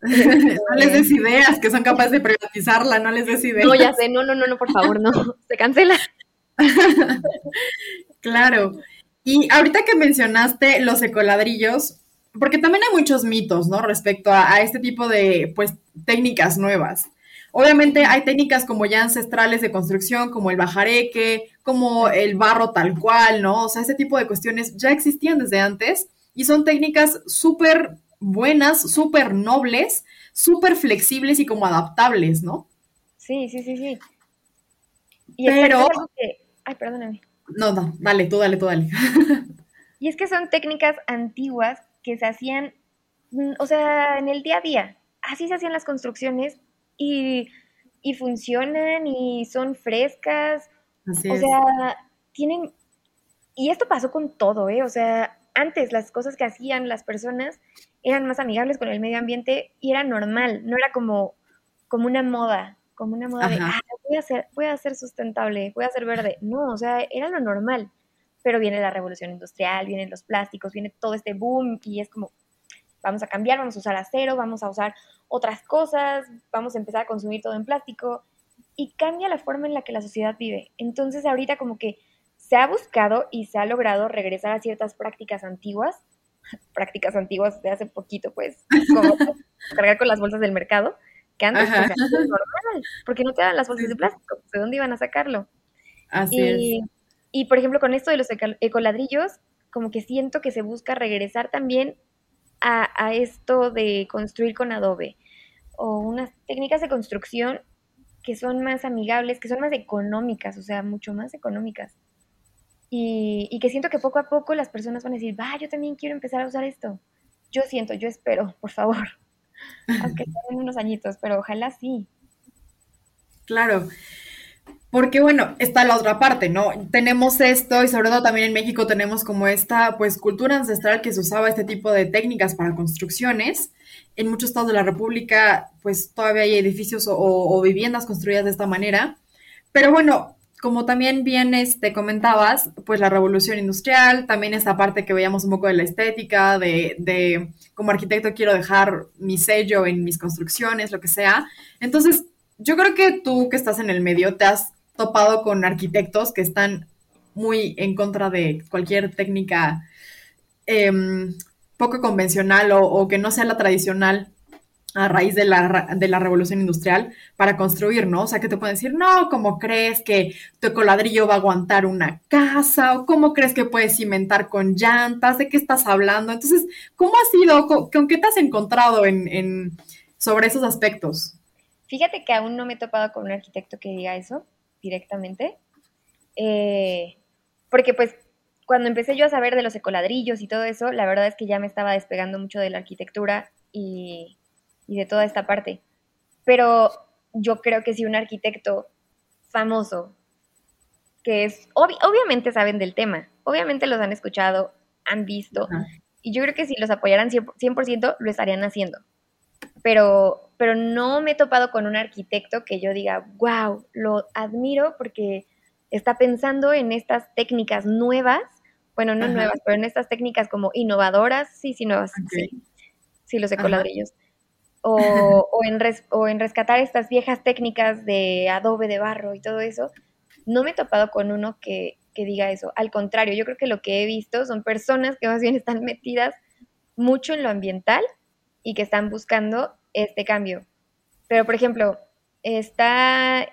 No les des ideas, que son capaces de privatizarla, no les des ideas. No, ya sé, no, no, no, no, por favor, no, se cancela. Claro, y ahorita que mencionaste los ecoladrillos, porque también hay muchos mitos, ¿no?, respecto a, a este tipo de, pues, técnicas nuevas. Obviamente hay técnicas como ya ancestrales de construcción, como el bajareque, como el barro tal cual, ¿no? O sea, ese tipo de cuestiones ya existían desde antes y son técnicas súper buenas, súper nobles, súper flexibles y como adaptables, ¿no? Sí, sí, sí, sí. Y Pero... Que... Ay, perdóname. No, no, dale, tú dale, tú dale. Y es que son técnicas antiguas que se hacían, o sea, en el día a día. Así se hacían las construcciones Y, y funcionan y son frescas, Así o es. sea, tienen, y esto pasó con todo, ¿eh? O sea, antes las cosas que hacían las personas eran más amigables con el medio ambiente y era normal, no era como, como una moda, como una moda Ajá. de, ah, voy a ser, voy a ser sustentable, voy a ser verde, no, o sea, era lo normal, pero viene la revolución industrial, vienen los plásticos, viene todo este boom y es como, vamos a cambiar, vamos a usar acero, vamos a usar otras cosas, vamos a empezar a consumir todo en plástico, y cambia la forma en la que la sociedad vive. Entonces ahorita como que se ha buscado y se ha logrado regresar a ciertas prácticas antiguas, prácticas antiguas de hace poquito, pues, como cargar con las bolsas del mercado, que antes pues, era normal, porque no te daban las bolsas de plástico, ¿de dónde iban a sacarlo? Así y, es. Y por ejemplo con esto de los ecoladrillos, como que siento que se busca regresar también A, a esto de construir con adobe o unas técnicas de construcción que son más amigables, que son más económicas, o sea, mucho más económicas. Y, y que siento que poco a poco las personas van a decir, va, yo también quiero empezar a usar esto. Yo siento, yo espero, por favor. Aunque sean unos añitos, pero ojalá sí. Claro. Porque, bueno, está la otra parte, ¿no? Tenemos esto y sobre todo también en México tenemos como esta, pues, cultura ancestral que se usaba este tipo de técnicas para construcciones. En muchos estados de la República, pues, todavía hay edificios o, o viviendas construidas de esta manera. Pero, bueno, como también bien este, comentabas, pues, la revolución industrial, también esta parte que veíamos un poco de la estética, de, de como arquitecto quiero dejar mi sello en mis construcciones, lo que sea. Entonces, yo creo que tú que estás en el medio te has topado con arquitectos que están muy en contra de cualquier técnica eh, poco convencional o, o que no sea la tradicional a raíz de la, de la revolución industrial para construir, ¿no? O sea, que te pueden decir, no, ¿cómo crees que tu ecoladrillo va a aguantar una casa? ¿O cómo crees que puedes cimentar con llantas? ¿De qué estás hablando? Entonces, ¿cómo ha sido? ¿Con, con qué te has encontrado en, en, sobre esos aspectos? Fíjate que aún no me he topado con un arquitecto que diga eso directamente, eh, porque pues cuando empecé yo a saber de los ecoladrillos y todo eso, la verdad es que ya me estaba despegando mucho de la arquitectura y, y de toda esta parte. Pero yo creo que si un arquitecto famoso, que es, ob- obviamente saben del tema, obviamente los han escuchado, han visto, uh-huh. y yo creo que si los apoyaran cien por ciento lo estarían haciendo. Pero, pero no me he topado con un arquitecto que yo diga, wow, lo admiro porque está pensando en estas técnicas nuevas, bueno, no Ajá. nuevas, pero en estas técnicas como innovadoras, sí, sí, nuevas, okay. sí, sí, los ecoladrillos, o, o, en res, o en rescatar estas viejas técnicas de adobe, de barro y todo eso. No me he topado con uno que, que diga eso, al contrario, yo creo que lo que he visto son personas que más bien están metidas mucho en lo ambiental y que están buscando este cambio. Pero, por ejemplo, está...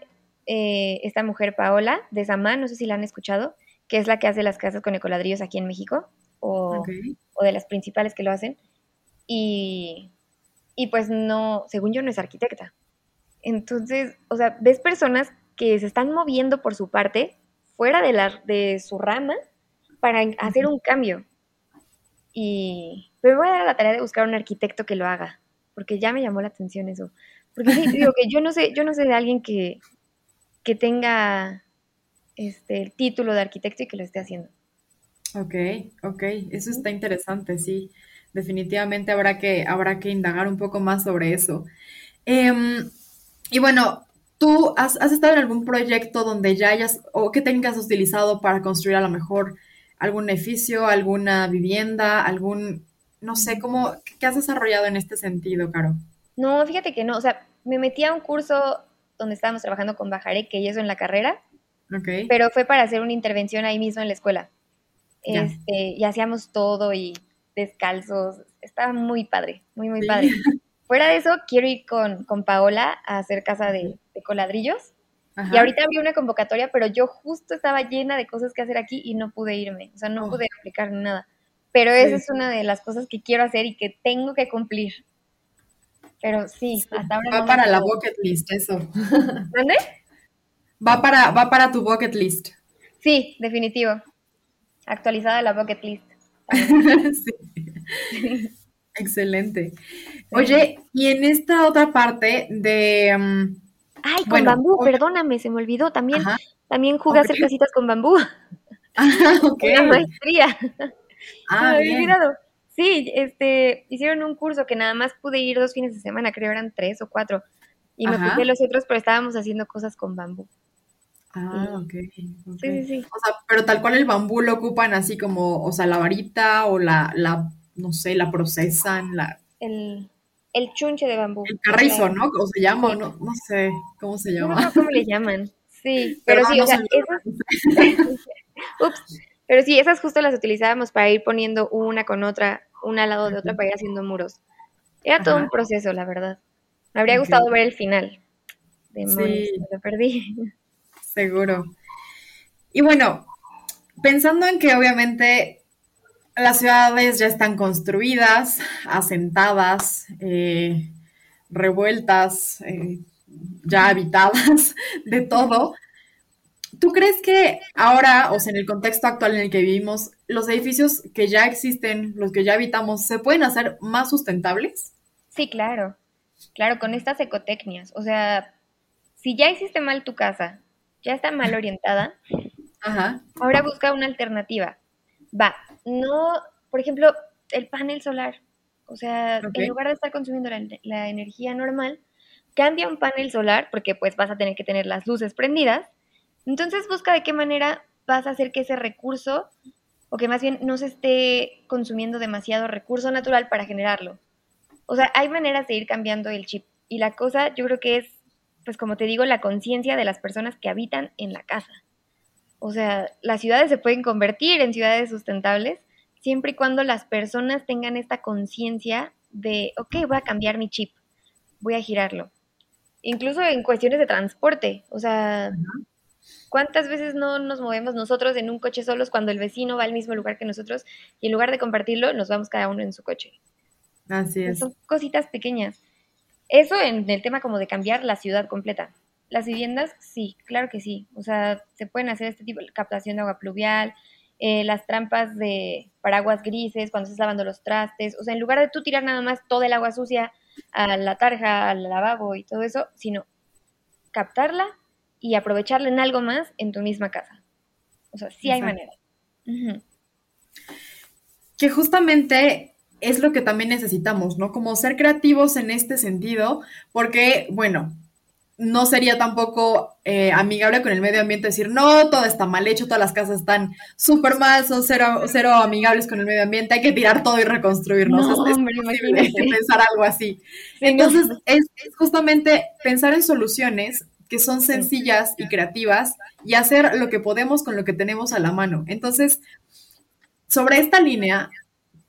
Eh, esta mujer Paola de Zama, no sé si la han escuchado, que es la que hace las casas con ecoladrillos aquí en México o, okay. o de las principales que lo hacen y, y pues no, según yo no es arquitecta. Entonces, o sea, ves personas que se están moviendo por su parte fuera de, la, de su rama para uh-huh. hacer un cambio y me voy a dar la tarea de buscar un arquitecto que lo haga porque ya me llamó la atención eso, porque sí, digo que yo no sé, yo no sé de alguien que que tenga este, el título de arquitecto y que lo esté haciendo. Ok, ok, eso está interesante, sí. Definitivamente habrá que, habrá que indagar un poco más sobre eso. Eh, y bueno, ¿tú has, has estado en algún proyecto donde ya hayas, o qué técnicas has utilizado para construir a lo mejor algún edificio, alguna vivienda, algún, no sé, cómo, qué has desarrollado en este sentido, Caro? No, fíjate que no, o sea, me metí a un curso donde estábamos trabajando con Bajareque y eso en la carrera, okay. pero fue para hacer una intervención ahí mismo en la escuela. Yeah. Este, y hacíamos todo y descalzos, estaba muy padre, muy, muy sí. padre. Fuera de eso, quiero ir con, con Paola a hacer casa de, de coladrillos. Ajá. Y ahorita había una convocatoria, pero yo justo estaba llena de cosas que hacer aquí y no pude irme, o sea, no oh. pude aplicar nada. Pero esa sí. es una de las cosas que quiero hacer y que tengo que cumplir. Pero sí, hasta ahora... Va no para la bucket list, eso. ¿Dónde? Va para, va para tu bucket list. Sí, definitivo. Actualizada la bucket list. sí. Excelente. Oye, y en esta otra parte de... Um, Ay, con bueno, bambú, o... perdóname, se me olvidó. También, también jugué okay. a hacer casitas con bambú. Ah, ok. Una maestría. Ah, bien. Olvidado. Sí, este, hicieron un curso que nada más pude ir dos fines de semana, creo eran tres o cuatro, y me Ajá. puse los otros, pero estábamos haciendo cosas con bambú. Ah, y, okay, ok. Sí, sí, sí. O sea, pero tal cual el bambú lo ocupan así como, o sea, la varita o la, la no sé, la procesan, la... El, el chunche de bambú. El carrizo, ¿no? ¿Cómo se llama? Sí. No, no sé cómo se llama. No, no, ¿cómo le llaman? Sí, pero, pero sí, no, o sea, esas... Ups. Pero sí, esas justo las utilizábamos para ir poniendo una con otra, una al lado de otra, para ir haciendo muros. Era Ajá. todo un proceso, la verdad. Me habría gustado okay. ver el final. Demonios, sí. me lo perdí. Seguro. Y bueno, pensando en que obviamente las ciudades ya están construidas, asentadas, eh, revueltas, eh, ya habitadas, de todo... ¿Tú crees que ahora, o sea, en el contexto actual en el que vivimos, los edificios que ya existen, los que ya habitamos, se pueden hacer más sustentables? Sí, claro. Claro, con estas ecotecnias. O sea, si ya hiciste mal tu casa, ya está mal orientada, Ajá. ahora busca una alternativa. Va, no, por ejemplo, el panel solar. O sea, okay. en lugar de estar consumiendo la, la energía normal, cambia un panel solar, porque pues vas a tener que tener las luces prendidas. Entonces busca de qué manera vas a hacer que ese recurso, o que más bien no se esté consumiendo demasiado recurso natural para generarlo. O sea, hay maneras de ir cambiando el chip. Y la cosa yo creo que es, pues como te digo, la conciencia de las personas que habitan en la casa. O sea, las ciudades se pueden convertir en ciudades sustentables siempre y cuando las personas tengan esta conciencia de, ok, voy a cambiar mi chip, voy a girarlo. Incluso en cuestiones de transporte, o sea... Uh-huh. ¿Cuántas veces no nos movemos nosotros en un coche solos cuando el vecino va al mismo lugar que nosotros y en lugar de compartirlo nos vamos cada uno en su coche? Así es. Son cositas pequeñas. Eso en el tema como de cambiar la ciudad completa. Las viviendas, sí, claro que sí. O sea, se pueden hacer este tipo de captación de agua pluvial, eh, las trampas de paraguas grises, cuando estás lavando los trastes. O sea, en lugar de tú tirar nada más toda el agua sucia a la tarja, al lavabo y todo eso, sino captarla y aprovecharla en algo más en tu misma casa. O sea, sí hay Exacto. manera. Uh-huh. Que justamente es lo que también necesitamos, ¿no? Como ser creativos en este sentido, porque, bueno, no sería tampoco eh, amigable con el medio ambiente decir, no, todo está mal hecho, todas las casas están súper mal, son cero, cero amigables con el medio ambiente, hay que tirar todo y reconstruirnos. No, o sea, es hombre, imposible imagínate. Pensar algo así. Sí, Entonces, no. es, es justamente pensar en soluciones que son sencillas y creativas y hacer lo que podemos con lo que tenemos a la mano. Entonces, sobre esta línea,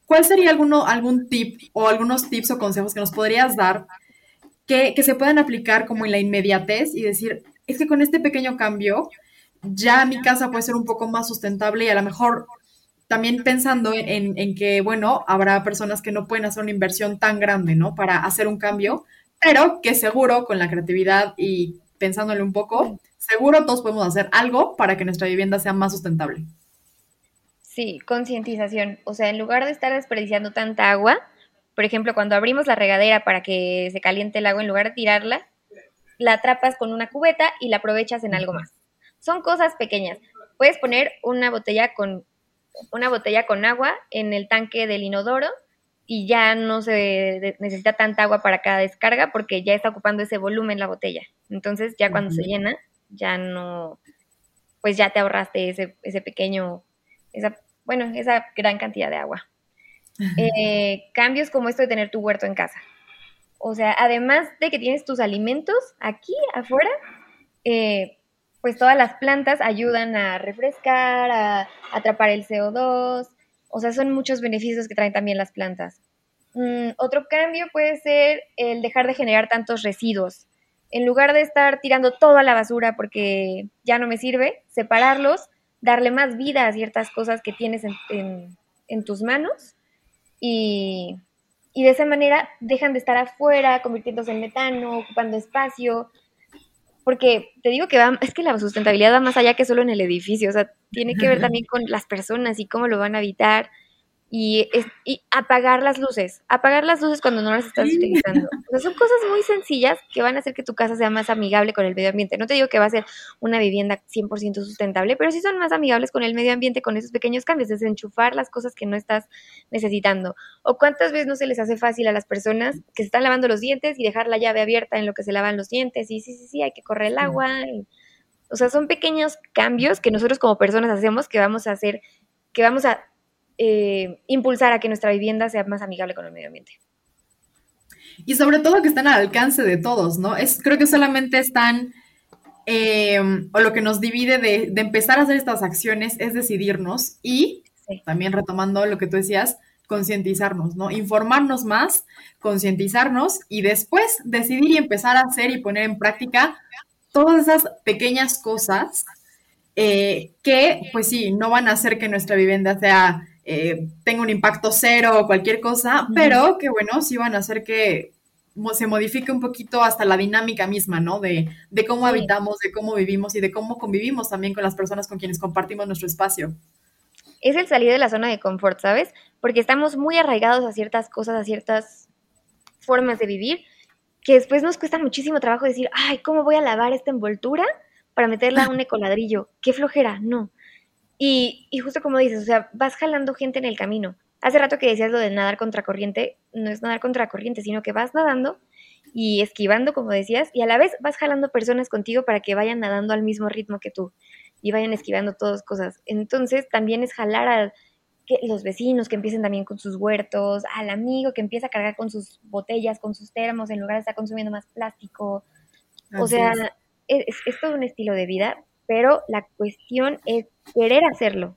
¿cuál sería alguno, algún tip o algunos tips o consejos que nos podrías dar que, que se puedan aplicar como en la inmediatez y decir, es que con este pequeño cambio ya mi casa puede ser un poco más sustentable y a lo mejor también pensando en, en, en que, bueno, habrá personas que no pueden hacer una inversión tan grande, ¿no? Para hacer un cambio, pero que seguro con la creatividad y pensándole un poco, seguro todos podemos hacer algo para que nuestra vivienda sea más sustentable. Sí, concientización. O sea, en lugar de estar desperdiciando tanta agua, por ejemplo, cuando abrimos la regadera para que se caliente el agua, en lugar de tirarla, la atrapas con una cubeta y la aprovechas en algo más. Son cosas pequeñas. Puedes poner una botella con una botella con agua en el tanque del inodoro y ya no se necesita tanta agua para cada descarga porque ya está ocupando ese volumen la botella. Entonces, ya cuando se llena, ya no, pues ya te ahorraste ese ese pequeño Esa, bueno, esa gran cantidad de agua. Eh, cambios como esto de tener tu huerto en casa. O sea, además de que tienes tus alimentos aquí afuera, eh, pues todas las plantas ayudan a refrescar, a, a atrapar el C O dos. O sea, son muchos beneficios que traen también las plantas. Mm, otro cambio puede ser el dejar de generar tantos residuos. En lugar de estar tirando todo a la basura porque ya no me sirve, separarlos, darle más vida a ciertas cosas que tienes en, en, en tus manos y, y de esa manera dejan de estar afuera, convirtiéndose en metano, ocupando espacio, porque te digo que va, es que la sustentabilidad va más allá que solo en el edificio, o sea, tiene que ver también con las personas y cómo lo van a habitar y, es, y apagar las luces, apagar las luces cuando no las estás utilizando. O sea, son cosas muy sencillas que van a hacer que tu casa sea más amigable con el medio ambiente. No te digo que va a ser una vivienda cien por ciento sustentable, pero sí son más amigables con el medio ambiente con esos pequeños cambios, desenchufar las cosas que no estás necesitando. O cuántas veces no se les hace fácil a las personas que se están lavando los dientes y dejar la llave abierta en lo que se lavan los dientes y sí, sí, sí, hay que correr el agua. Y, o sea, son pequeños cambios que nosotros como personas hacemos que vamos a hacer, que vamos a Eh, impulsar a que nuestra vivienda sea más amigable con el medio ambiente. Y sobre todo que están al alcance de todos, ¿no? Es, creo que solamente están, eh, o lo que nos divide de, de empezar a hacer estas acciones es decidirnos y, sí. también retomando lo que tú decías, concientizarnos, ¿no? Informarnos más, concientizarnos y después decidir y empezar a hacer y poner en práctica todas esas pequeñas cosas eh, que, pues sí, no van a hacer que nuestra vivienda sea Eh, tengo un impacto cero o cualquier cosa, uh-huh. pero que bueno, sí van a hacer que se modifique un poquito hasta la dinámica misma, ¿no? De, de cómo sí. habitamos, de cómo vivimos y de cómo convivimos también con las personas con quienes compartimos nuestro espacio. Es el salir de la zona de confort, ¿sabes? Porque estamos muy arraigados a ciertas cosas, a ciertas formas de vivir, que después nos cuesta muchísimo trabajo decir, ay, ¿cómo voy a lavar esta envoltura para meterla a un ecoladrillo? ¡Qué flojera! No. Y, y justo como dices, o sea, vas jalando gente en el camino. Hace rato que decías lo de nadar contracorriente, no es nadar contracorriente, sino que vas nadando y esquivando, como decías, y a la vez vas jalando personas contigo para que vayan nadando al mismo ritmo que tú y vayan esquivando todas cosas. Entonces también es jalar a que los vecinos que empiecen también con sus huertos, al amigo que empieza a cargar con sus botellas, con sus termos, en lugar de estar consumiendo más plástico. Así o sea, es. Es, es todo un estilo de vida, pero la cuestión es querer hacerlo,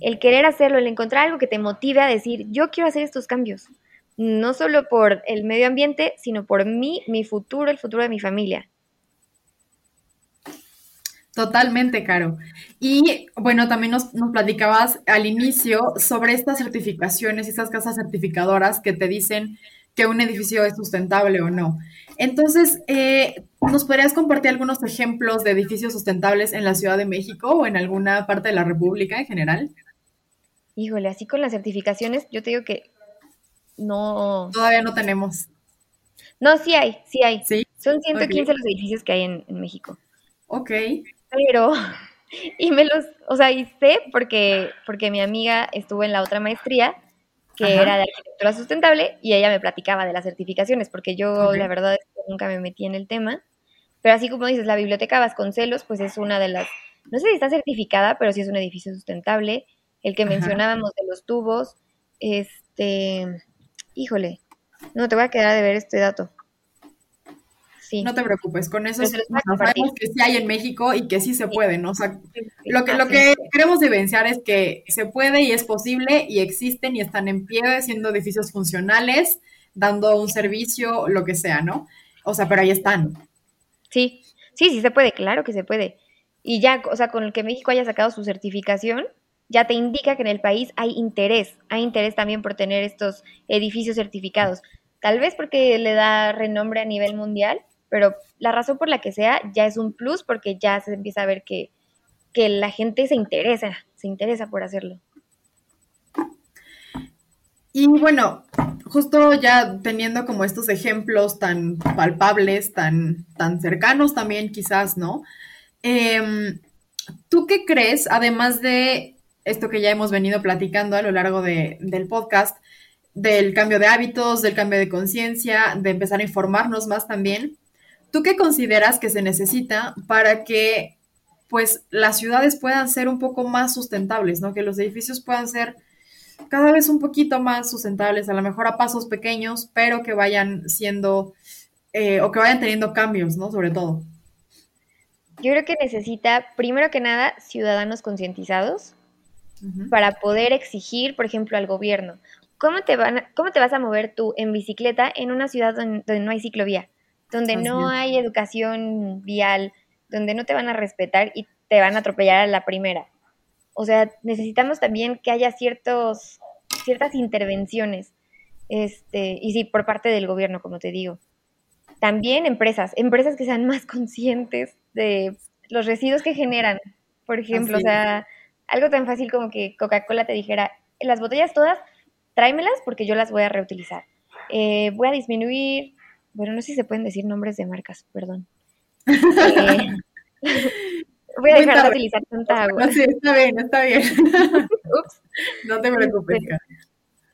el querer hacerlo, el encontrar algo que te motive a decir, yo quiero hacer estos cambios, no solo por el medio ambiente, sino por mí, mi futuro, el futuro de mi familia. Totalmente, Caro. Y bueno, también nos, nos platicabas al inicio sobre estas certificaciones, estas casas certificadoras que te dicen que un edificio es sustentable o no. Entonces, eh, ¿nos podrías compartir algunos ejemplos de edificios sustentables en la Ciudad de México o en alguna parte de la República en general? Híjole, así con las certificaciones, yo te digo que no... Todavía no tenemos. No, sí hay, sí hay. ¿Sí? Son ciento quince okay. los edificios que hay en, en México. Ok. Pero, y me los, o sea, y sé porque, porque mi amiga estuvo en la otra maestría, que Ajá. era de arquitectura sustentable, y ella me platicaba de las certificaciones, porque yo okay. la verdad es que nunca me metí en el tema. Pero así como dices, la Biblioteca Vasconcelos, pues es una de las, no sé si está certificada, pero sí es un edificio sustentable. El que mencionábamos Ajá. de los tubos, este, híjole, no, te voy a quedar de ver este dato. Sí. No te preocupes, con eso sabemos que sí hay en México y que sí se sí. puede, ¿no? O sea, lo que, lo que queremos evidenciar es que se puede y es posible y existen y están en pie siendo edificios funcionales, dando un servicio, lo que sea, ¿no? O sea, pero ahí están. Sí, sí, sí se puede, claro que se puede. Y ya, o sea, con el que México haya sacado su certificación, ya te indica que en el país hay interés, hay interés también por tener estos edificios certificados, tal vez porque le da renombre a nivel mundial, pero la razón por la que sea ya es un plus porque ya se empieza a ver que, que la gente se interesa, se interesa por hacerlo. Y bueno, justo ya teniendo como estos ejemplos tan palpables, tan, tan cercanos también quizás, ¿no? Eh, ¿Tú qué crees, además de esto que ya hemos venido platicando a lo largo de, del podcast, del cambio de hábitos, del cambio de conciencia, de empezar a informarnos más también? ¿Tú qué consideras que se necesita para que pues, las ciudades puedan ser un poco más sustentables, ¿no? Que los edificios puedan ser cada vez un poquito más sustentables, a lo mejor a pasos pequeños, pero que vayan siendo eh, o que vayan teniendo cambios, ¿no? Sobre todo. Yo creo que necesita, primero que nada, ciudadanos concientizados uh-huh. para poder exigir, por ejemplo, al gobierno. ¿Cómo te, van a, ¿Cómo te vas a mover tú en bicicleta en una ciudad donde, donde no hay ciclovía? Donde Así no es. hay educación vial, donde no te van a respetar y te van a atropellar a la primera. O sea, necesitamos también que haya ciertos ciertas intervenciones, este, y sí, por parte del gobierno, como te digo. También empresas, empresas que sean más conscientes de los residuos que generan. Por ejemplo, Así o sea, algo tan fácil como que Coca-Cola te dijera, las botellas todas, tráemelas porque yo las voy a reutilizar. Eh, voy a disminuir, bueno, no sé si se pueden decir nombres de marcas, perdón. Eh, voy a dejar de utilizar tanta agua. No, sí, está bien, está bien. Ups. No te preocupes. Entonces,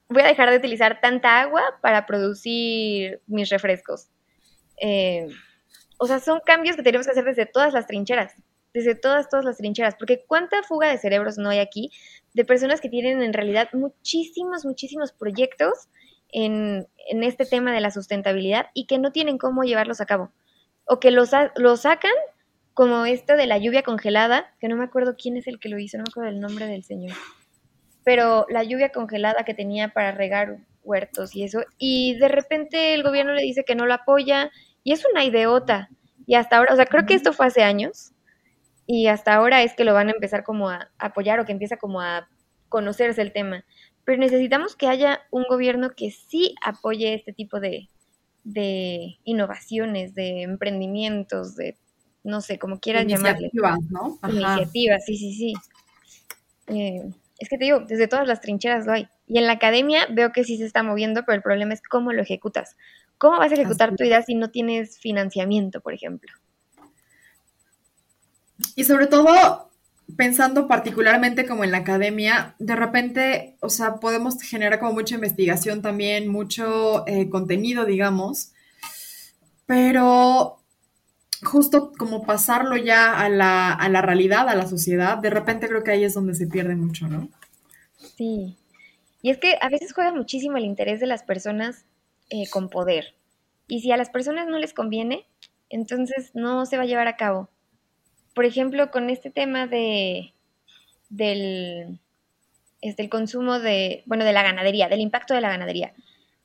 voy a dejar de utilizar tanta agua para producir mis refrescos. Eh, o sea, son cambios que tenemos que hacer desde todas las trincheras, desde todas, todas las trincheras, porque cuánta fuga de cerebros no hay aquí, de personas que tienen en realidad muchísimos, muchísimos proyectos en, en este tema de la sustentabilidad y que no tienen cómo llevarlos a cabo, o que los, los sacan como esto de la lluvia congelada, que no me acuerdo quién es el que lo hizo, no me acuerdo el nombre del señor, pero la lluvia congelada que tenía para regar huertos y eso, y de repente el gobierno le dice que no lo apoya, y es una idiota, y hasta ahora, o sea, creo que esto fue hace años, y hasta ahora es que lo van a empezar como a apoyar o que empieza como a conocerse el tema. Pero necesitamos que haya un gobierno que sí apoye este tipo de, de innovaciones, de emprendimientos, de no sé, como quieras llamarle. Iniciativas, ¿no? Ajá. Iniciativas, sí, sí, sí. Eh, es que te digo, desde todas las trincheras lo hay. Y en la academia veo que sí se está moviendo, pero el problema es cómo lo ejecutas. ¿Cómo vas a ejecutar Así. tu idea si no tienes financiamiento, por ejemplo? Y sobre todo, pensando particularmente como en la academia, de repente, o sea, podemos generar como mucha investigación también, mucho eh, contenido, digamos, pero justo como pasarlo ya a la, a la realidad, a la sociedad, de repente creo que ahí es donde se pierde mucho, ¿no? Sí, y es que a veces juega muchísimo el interés de las personas eh, con poder, y si a las personas no les conviene, entonces no se va a llevar a cabo. Por ejemplo, con este tema de del este, el consumo de, bueno, de la ganadería, del impacto de la ganadería.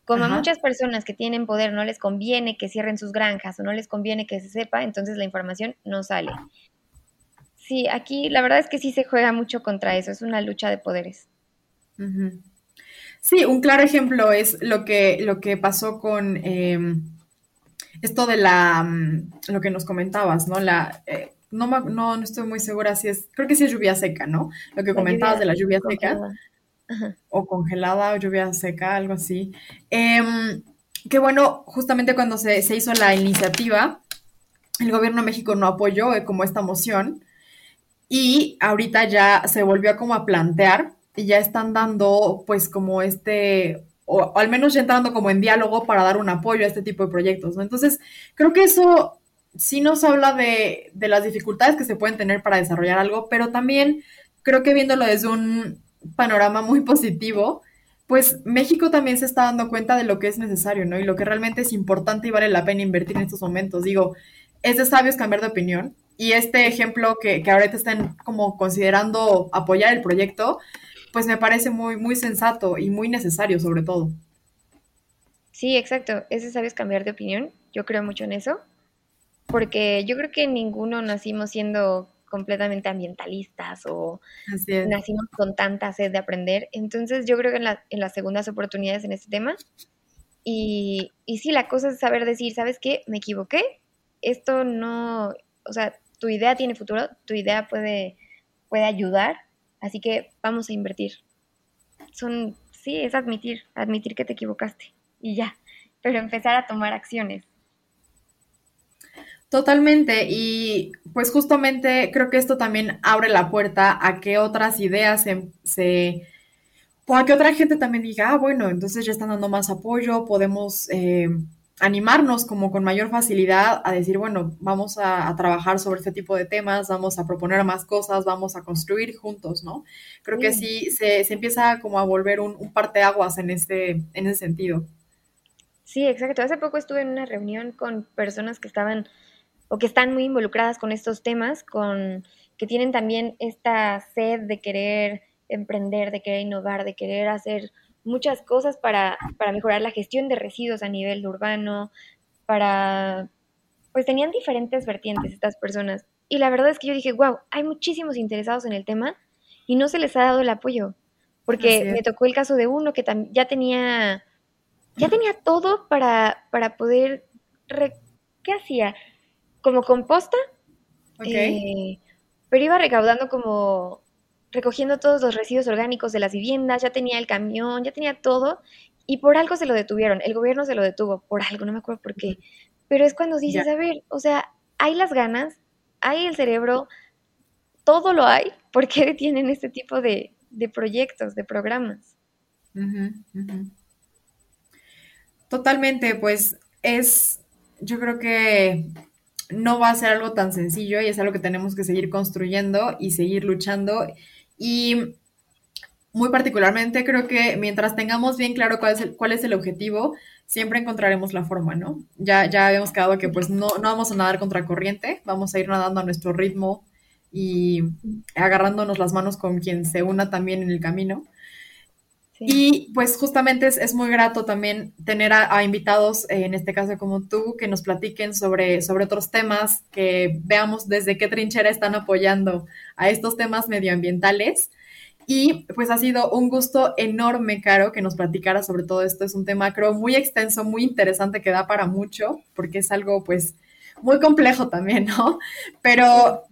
Como Ajá. a muchas personas que tienen poder no les conviene que cierren sus granjas o no les conviene que se sepa, entonces la información no sale. Sí, aquí la verdad es que sí se juega mucho contra eso, es una lucha de poderes. Uh-huh. Sí, un claro ejemplo es lo que, lo que pasó con eh, esto de la, lo que nos comentabas, ¿no? La... Eh, No, no, no estoy muy segura si es, creo que sí es lluvia seca, ¿no? Lo que la comentabas lluvia, de la lluvia seca. Ajá. o congelada o lluvia seca, algo así. Eh, que bueno, justamente cuando se, se hizo la iniciativa, el gobierno de México no apoyó como esta moción y ahorita ya se volvió como a plantear y ya están dando pues como este... O, o al menos ya entrando como en diálogo para dar un apoyo a este tipo de proyectos, ¿no? Entonces, creo que eso sí nos habla de, de las dificultades que se pueden tener para desarrollar algo, pero también creo que viéndolo desde un panorama muy positivo, pues México también se está dando cuenta de lo que es necesario, ¿no? Y lo que realmente es importante y vale la pena invertir en estos momentos. Digo, es de sabios cambiar de opinión y este ejemplo que, que ahorita están como considerando apoyar el proyecto, pues me parece muy, muy sensato y muy necesario sobre todo. Sí, exacto. Ese sabes cambiar de opinión. Yo creo mucho en eso, porque yo creo que ninguno nacimos siendo completamente ambientalistas o nacimos con tanta sed de aprender. Entonces yo creo que en, la, en las segundas oportunidades en este tema, y, y sí, la cosa es saber decir, ¿sabes qué? Me equivoqué. Esto no, o sea, tu idea tiene futuro, tu idea puede, puede ayudar. Así que vamos a invertir. Son, sí, es admitir, admitir que te equivocaste y ya, pero empezar a tomar acciones. Totalmente, y pues justamente creo que esto también abre la puerta a que otras ideas se, se o a que otra gente también diga, ah, bueno, entonces ya están dando más apoyo, podemos eh, animarnos como con mayor facilidad a decir, bueno, vamos a, a trabajar sobre este tipo de temas, vamos a proponer más cosas, vamos a construir juntos, ¿no? Creo sí. que sí se, se empieza como a volver un, un parteaguas en este, en ese sentido. Sí, exacto. Hace poco estuve en una reunión con personas que estaban o que están muy involucradas con estos temas, con que tienen también esta sed de querer emprender, de querer innovar, de querer hacer muchas cosas para, para mejorar la gestión de residuos a nivel urbano, para, pues tenían diferentes vertientes estas personas. Y la verdad es que yo dije, wow, hay muchísimos interesados en el tema y no se les ha dado el apoyo, porque me tocó el caso de uno que tam- ya tenía ya tenía todo para, para poder, re- ¿qué hacía? Como composta, okay. eh, pero iba recaudando como... recogiendo todos los residuos orgánicos de las viviendas, ya tenía el camión, ya tenía todo, y por algo se lo detuvieron, el gobierno se lo detuvo, por algo, no me acuerdo por qué, pero es cuando dices, ya. a ver, o sea, hay las ganas, hay el cerebro, todo lo hay, ¿por qué detienen este tipo de, de proyectos, de programas? Uh-huh, uh-huh. Totalmente, pues es, yo creo que... no va a ser algo tan sencillo y es algo que tenemos que seguir construyendo y seguir luchando. Y muy particularmente creo que mientras tengamos bien claro cuál es el, cuál es el objetivo, siempre encontraremos la forma, ¿no? Ya, ya habíamos quedado que pues no, no vamos a nadar contra corriente, vamos a ir nadando a nuestro ritmo y agarrándonos las manos con quien se una también en el camino. Sí. Y pues justamente es, es muy grato también tener a, a invitados, eh, en este caso como tú, que nos platiquen sobre, sobre otros temas, que veamos desde qué trinchera están apoyando a estos temas medioambientales. Y pues ha sido un gusto enorme, Caro, que nos platicara sobre todo esto. Es un tema, creo, muy extenso, muy interesante, que da para mucho, porque es algo pues muy complejo también, ¿no? Pero...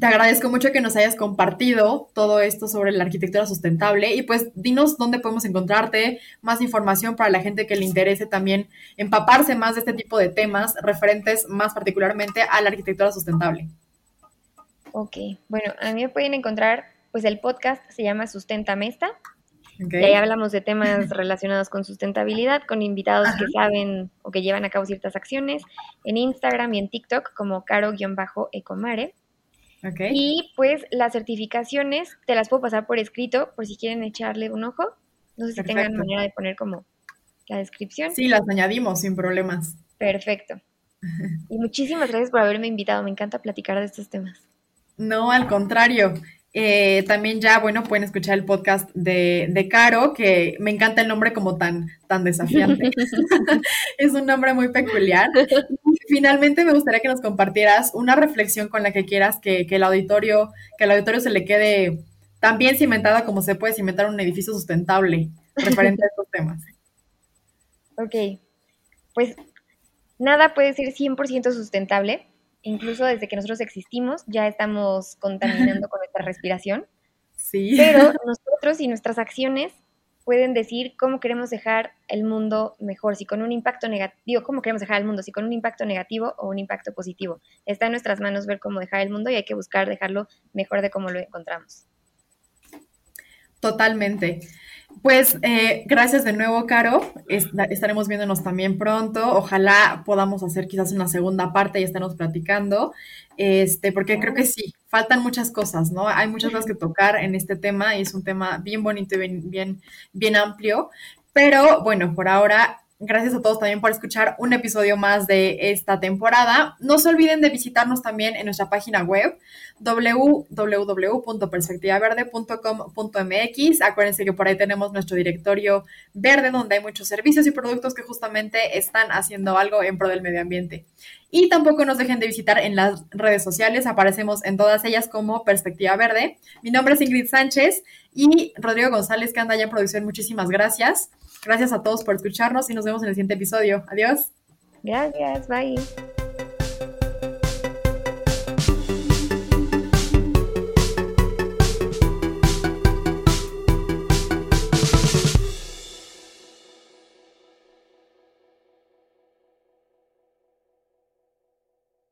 te agradezco mucho que nos hayas compartido todo esto sobre la arquitectura sustentable y pues dinos dónde podemos encontrarte, más información para la gente que le interese también empaparse más de este tipo de temas referentes más particularmente a la arquitectura sustentable. Ok, bueno, a mí me pueden encontrar, pues el podcast se llama Susténtame Esta, okay. Y ahí hablamos de temas relacionados con sustentabilidad, con invitados Ajá. que saben o que llevan a cabo ciertas acciones, en Instagram y en TikTok como caro-ecomare. Okay. Y pues las certificaciones te las puedo pasar por escrito por si quieren echarle un ojo. No sé si Perfecto. Tengan manera de poner como la descripción. Sí, las añadimos sin problemas. Perfecto. Y muchísimas gracias por haberme invitado. Me encanta platicar de estos temas. No, al contrario. Eh, también ya, bueno, pueden escuchar el podcast de, de Caro, que me encanta el nombre como tan, tan desafiante. Es un nombre muy peculiar. Finalmente me gustaría que nos compartieras una reflexión con la que quieras que, que el auditorio, que el auditorio se le quede tan bien cimentada como se puede cimentar un edificio sustentable referente a estos temas. Ok, pues nada puede ser cien por ciento sustentable. Incluso desde que nosotros existimos, ya estamos contaminando con nuestra respiración. Sí. Pero nosotros nosotros y nuestras acciones pueden decir cómo queremos dejar el mundo mejor, si con un impacto negativo, cómo queremos dejar el mundo, si con un impacto negativo o un impacto positivo. Está en nuestras manos ver cómo dejar el mundo y hay que buscar dejarlo mejor de cómo lo encontramos. Totalmente. Pues eh, gracias de nuevo, Caro. Est- estaremos viéndonos también pronto. Ojalá podamos hacer quizás una segunda parte y estarnos platicando, este, porque creo que sí, faltan muchas cosas, ¿no? Hay muchas cosas que tocar en este tema y es un tema bien bonito y bien, bien, bien amplio. Pero bueno, por ahora, gracias a todos también por escuchar un episodio más de esta temporada. No se olviden de visitarnos también en nuestra página web doble u doble u doble u punto perspectiva verde punto com punto m x. Acuérdense que por ahí tenemos nuestro directorio verde donde hay muchos servicios y productos que justamente están haciendo algo en pro del medio ambiente. Y tampoco nos dejen de visitar en las redes sociales. Aparecemos en todas ellas como Perspectiva Verde. Mi nombre es Ingrid Sánchez y Rodrigo González, que anda allá en producción. Muchísimas gracias. Gracias a todos por escucharnos y nos vemos en el siguiente episodio. Adiós. Gracias, bye.